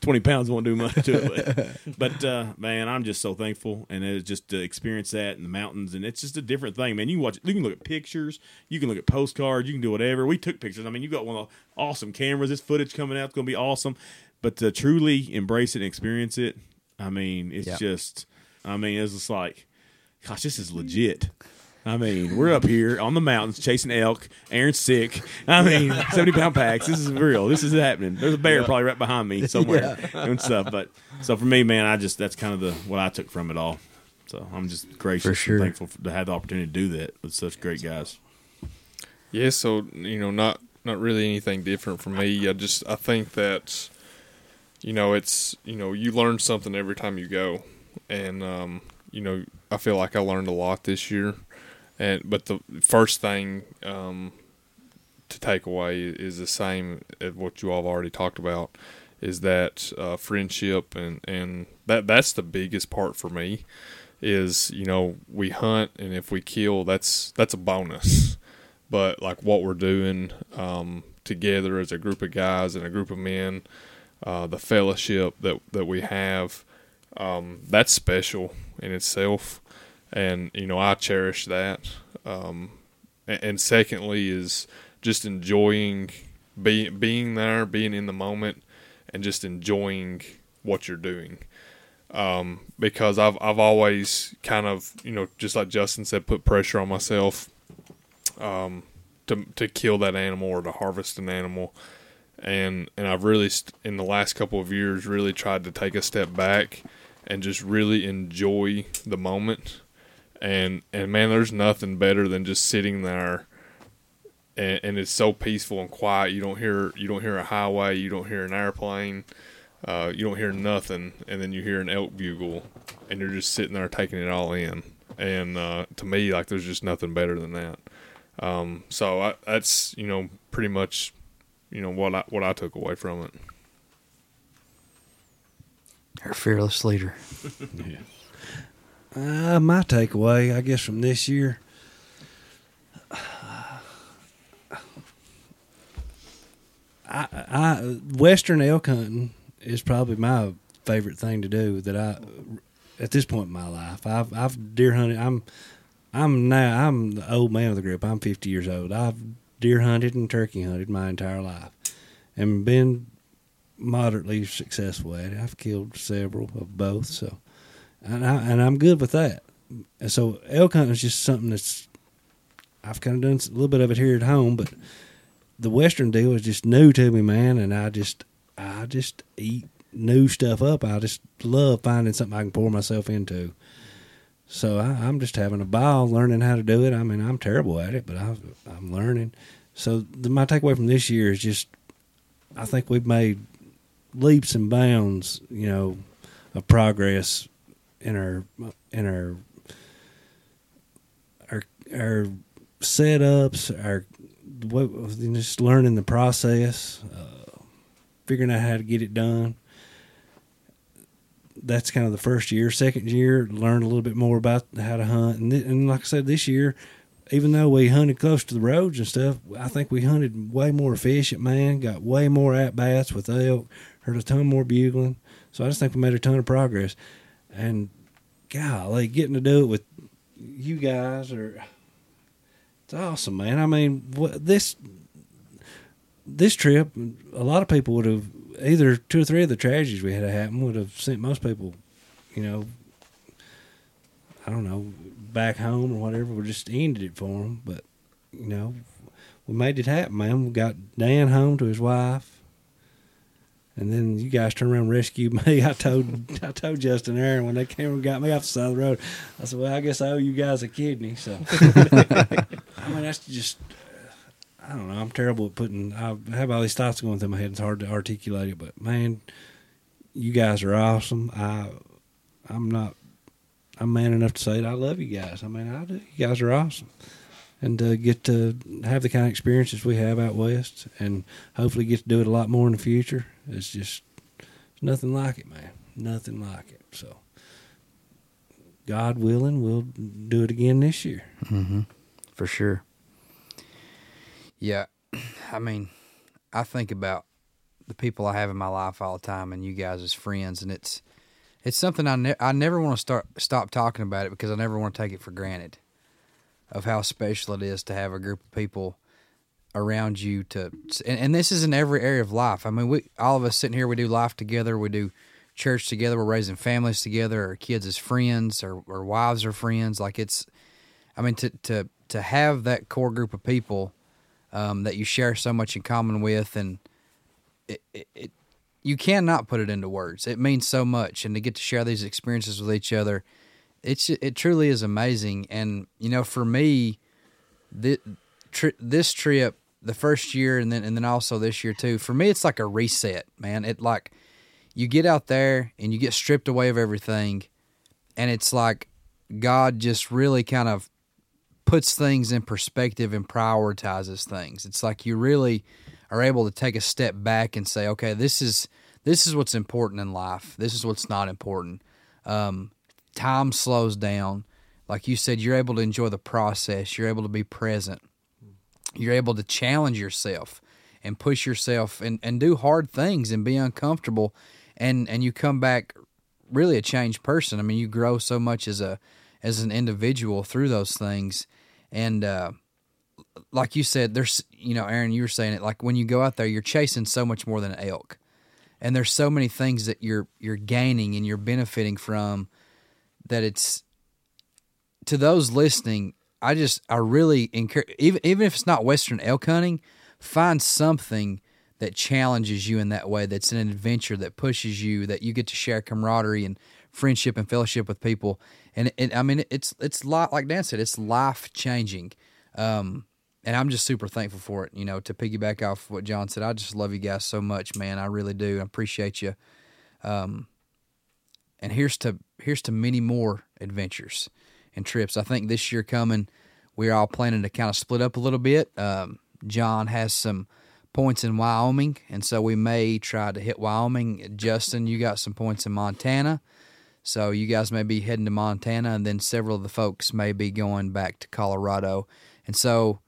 20 pounds won't do much to it. But man, I'm just so thankful, and it was just to experience that in the mountains, and it's just a different thing, man. You watch it. You can look at pictures. You can look at postcards. You can do whatever. We took pictures. I mean, you got one of the awesome cameras. This footage coming out is going to be awesome. But to truly embrace it and experience it, I mean, it's yep. just, I mean, it's just like, gosh, this is legit. I mean, we're up here on the mountains chasing elk. Aaron's sick. I mean, 70-pound packs. This is real. This is happening. There's a bear yeah. probably right behind me somewhere yeah. and stuff. But so for me, man, that's kind of what I took from it all. So I'm just gracious sure. and thankful to have the opportunity to do that with such great guys. Yeah. So, not really anything different for me. I think that. It's, you learn something every time you go. And, I feel like I learned a lot this year. But the first thing to take away is the same as what you all have already talked about, is that friendship, and that's the biggest part for me, is, you know, we hunt, and if we kill, that's a bonus. But like what we're doing together as a group of guys and a group of men, the fellowship that we have, that's special in itself. And, you know, I cherish that. And secondly is just enjoying being there, being in the moment, and just enjoying what you're doing. Because I've always kind of, you know, just like Justin said, put pressure on myself to kill that animal or to harvest an animal. And I've really, in the last couple of years, really tried to take a step back and just really enjoy the moment. And man, there's nothing better than just sitting there, and it's so peaceful and quiet. You don't hear a highway, you don't hear an airplane, you don't hear nothing, and then you hear an elk bugle, and you're just sitting there taking it all in. And to me, like, there's just nothing better than that. So that's, you know, pretty much, you know, what I took away from it. Our fearless leader. Yeah. My takeaway, I guess, from this year, I Western elk hunting is probably my favorite thing to do. That I, at this point in my life, I've deer hunted. I'm the old man of the group. I'm 50 years old. I've deer hunted and turkey hunted my entire life, and been moderately successful at it. I've killed several of both, so. And I'm good with that. And so elk hunting is just something that's, I've kind of done a little bit of it here at home, but the Western deal is just new to me, man. And I just eat new stuff up. I just love finding something I can pour myself into. So I'm just having a ball learning how to do it. I mean, I'm terrible at it, but I'm learning. So my takeaway from this year is just, I think we've made leaps and bounds, you know, of progress in our setups, just learning the process, figuring out how to get it done. That's kind of the first year. Second year, learned a little bit more about how to hunt, and like I said, this year, even though we hunted close to the roads and stuff, I think we hunted way more efficient. Man, got way more at bats with elk, heard a ton more bugling. So I just think we made a ton of progress. And golly, getting to do it with you guys, it's awesome, man. I mean, this trip, a lot of people would have, either two or three of the tragedies we had to happen would have sent most people, you know, I don't know, back home or whatever. We just ended it for them. But, you know, we made it happen, man. We got Dan home to his wife. And then you guys turned around and rescued me. I told Justin Aaron when that camera got me off the side of the road, I said, well, I guess I owe you guys a kidney. So, I mean, that's just, I don't know. I'm terrible at I have all these thoughts going through my head. It's hard to articulate it. But, man, you guys are awesome. I'm man enough to say it. I love you guys. I mean, I do. You guys are awesome. And get to have the kind of experiences we have out west, and hopefully get to do it a lot more in the future. It's just nothing like it, man. Nothing like it. So, God willing, we'll do it again this year. Mm-hmm. For sure. Yeah. I mean, I think about the people I have in my life all the time, and you guys as friends, and it's something I never want to stop talking about it, because I never want to take it for granted, of how special it is to have a group of people around you and this is in every area of life. I mean, we, all of us sitting here, we do life together, we do church together, we're raising families together, our kids as friends, our wives are friends. Like, it's, I mean, to have that core group of people that you share so much in common with, and it you cannot put it into words. It means so much, and to get to share these experiences with each other, it truly is amazing. And, you know, for me, this trip, the first year, and then also this year too, for me, it's like a reset, man. It, like, you get out there and you get stripped away of everything, and it's like God just really kind of puts things in perspective and prioritizes things. It's like you really are able to take a step back and say, okay, this is what's important in life. This is what's not important. Time slows down. Like you said, you're able to enjoy the process. You're able to be present. You're able to challenge yourself and push yourself and do hard things and be uncomfortable. And you come back really a changed person. I mean, you grow so much as an individual through those things. And like you said, there's, you know, Aaron, you were saying it, like when you go out there, you're chasing so much more than an elk. And there's so many things that you're gaining and you're benefiting from that. It's, to those listening, I really encourage, even if it's not Western elk hunting, find something that challenges you in that way, that's an adventure, that pushes you, that you get to share camaraderie and friendship and fellowship with people. And I mean, it's like Dan said, it's life changing. And I'm just super thankful for it, you know, to piggyback off what John said. I just love you guys so much, man. I really do. I appreciate you. And here's to many more adventures and trips. I think this year coming, we're all planning to kind of split up a little bit. John has some points in Wyoming, and so we may try to hit Wyoming. Justin, you got some points in Montana, so you guys may be heading to Montana, and then several of the folks may be going back to Colorado. And so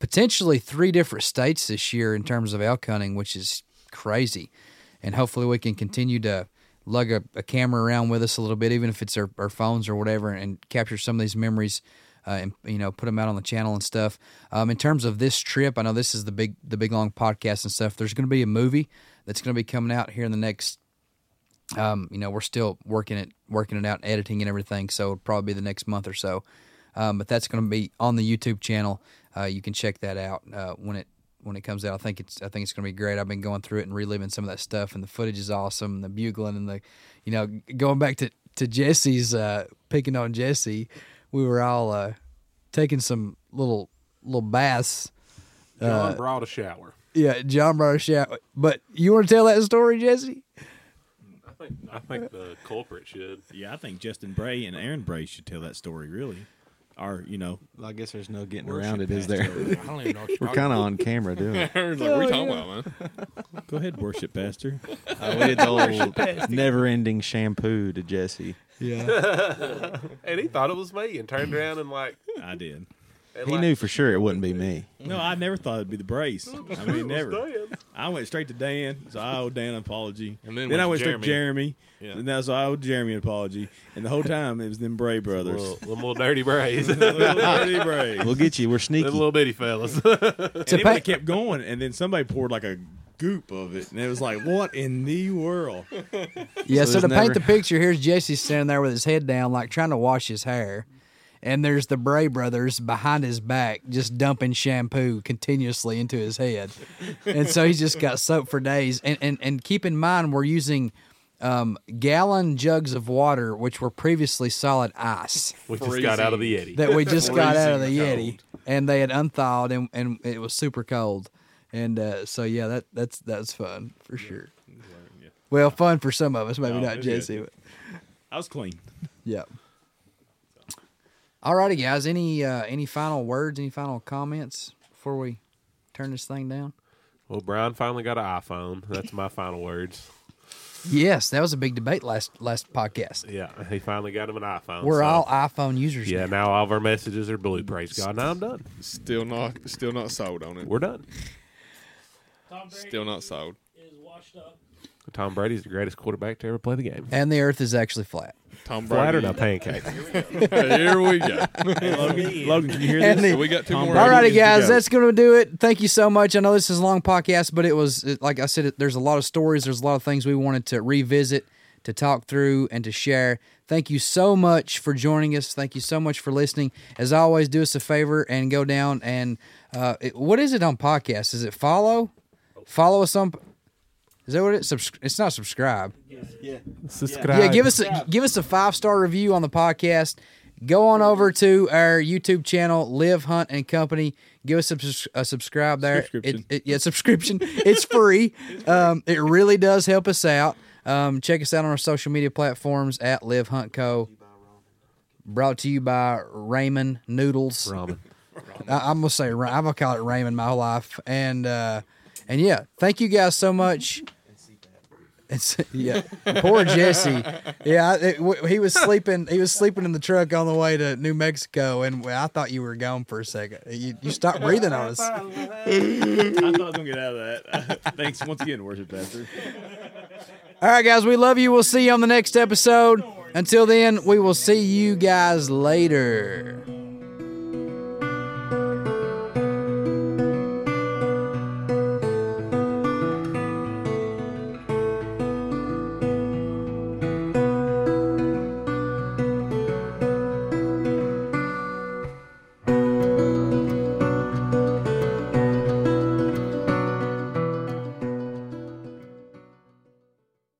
potentially 3 different states this year in terms of elk hunting, which is crazy. And hopefully we can continue to lug a camera around with us a little bit, even if it's our phones or whatever, and capture some of these memories. And you know, put them out on the channel and stuff. In terms of this trip, I know this is the big long podcast and stuff. There's going to be a movie that's going to be coming out here in the next. You know, we're still working it out, editing and everything. So it'll probably be the next month or so. But that's going to be on the YouTube channel. You can check that out when it comes out. I think it's going to be great. I've been going through it and reliving some of that stuff, and the footage is awesome. And the bugling and the, you know, going back to Jesse's picking on Jesse. We were all taking some little baths. John brought a shower. Yeah, John brought a shower. But you want to tell that story, Jesse? I think the culprit should. Yeah, I think Justin Bray and Aaron Bray should tell that story, really. Or, you know. Well, I guess there's no getting around it, is there? I don't even know what you're talking about. We're kind of on camera doing it. Aaron's like, what are you talking about, man? Go ahead, worship pastor. We did the old never-ending shampoo to Jesse. Yeah, and he thought it was me, and turned around and like I did. He knew for sure it wouldn't be me. No, I never thought it'd be the brace. I mean, never. I went straight to Dan, so I owe Dan an apology. And then I went straight to Jeremy, and that's so I owe Jeremy an apology. And the whole time it was them Bray brothers, little dirty Brays, dirty Brays. We'll get you. We're sneaky, them little bitty fellas. And so it kept going, and then somebody poured like a goop of it, and it was like, what in the world? Yeah, so to paint the picture, here's Jesse standing there with his head down, like trying to wash his hair, and there's the Bray brothers behind his back just dumping shampoo continuously into his head, and so he's just got soap for days. And keep in mind, we're using gallon jugs of water, which were previously solid ice, which just got out of the Yeti, and they had unthawed, and it was super cold. And so, yeah, that's fun for sure. Yeah. Well, fun for some of us, maybe not Jesse. But I was clean. Yeah. So. All righty, guys. Any final words? Any final comments before we turn this thing down? Well, Brian finally got an iPhone. That's my final words. Yes, that was a big debate last podcast. Yeah, he finally got him an iPhone. We're all iPhone users. Yeah, now all of our messages are blue. Praise God. Now I'm done. Still not sold on it. We're done. Tom Brady still not sold. Is washed up. Tom Brady's the greatest quarterback to ever play the game. And the earth is actually flat. Tom Brady. Flat or not pancake? Here we go. Hey, Logan, can you hear this? So we got 2 Tom more. Brady. All righty, guys. Together. That's going to do it. Thank you so much. I know this is a long podcast, but it was, like I said, there's a lot of stories. There's a lot of things we wanted to revisit, to talk through, and to share. Thank you so much for joining us. Thank you so much for listening. As always, do us a favor and go down and what is it on podcasts? Is it follow? Follow us on... Is that what it is? It's not subscribe. Yeah. Subscribe. Yeah, give us a 5-star review on the podcast. Go on over to our YouTube channel, Live, Hunt, and Company. Give us a subscribe there. Subscription. Subscription. It's free. It really does help us out. Check us out on our social media platforms at Live Hunt Co. brought to you by Raymond Noodles. Ramen. I'm going to say, I'm going to call it Raymond my whole life. And yeah, thank you guys so much. It's, yeah, poor Jesse. Yeah, he was sleeping in the truck on the way to New Mexico, and I thought you were gone for a second. You stopped breathing on us. I thought I was gonna get out of that. Thanks once again, worship pastor. All right, guys, we love you. We'll see you on the next episode. Until then, we will see you guys later.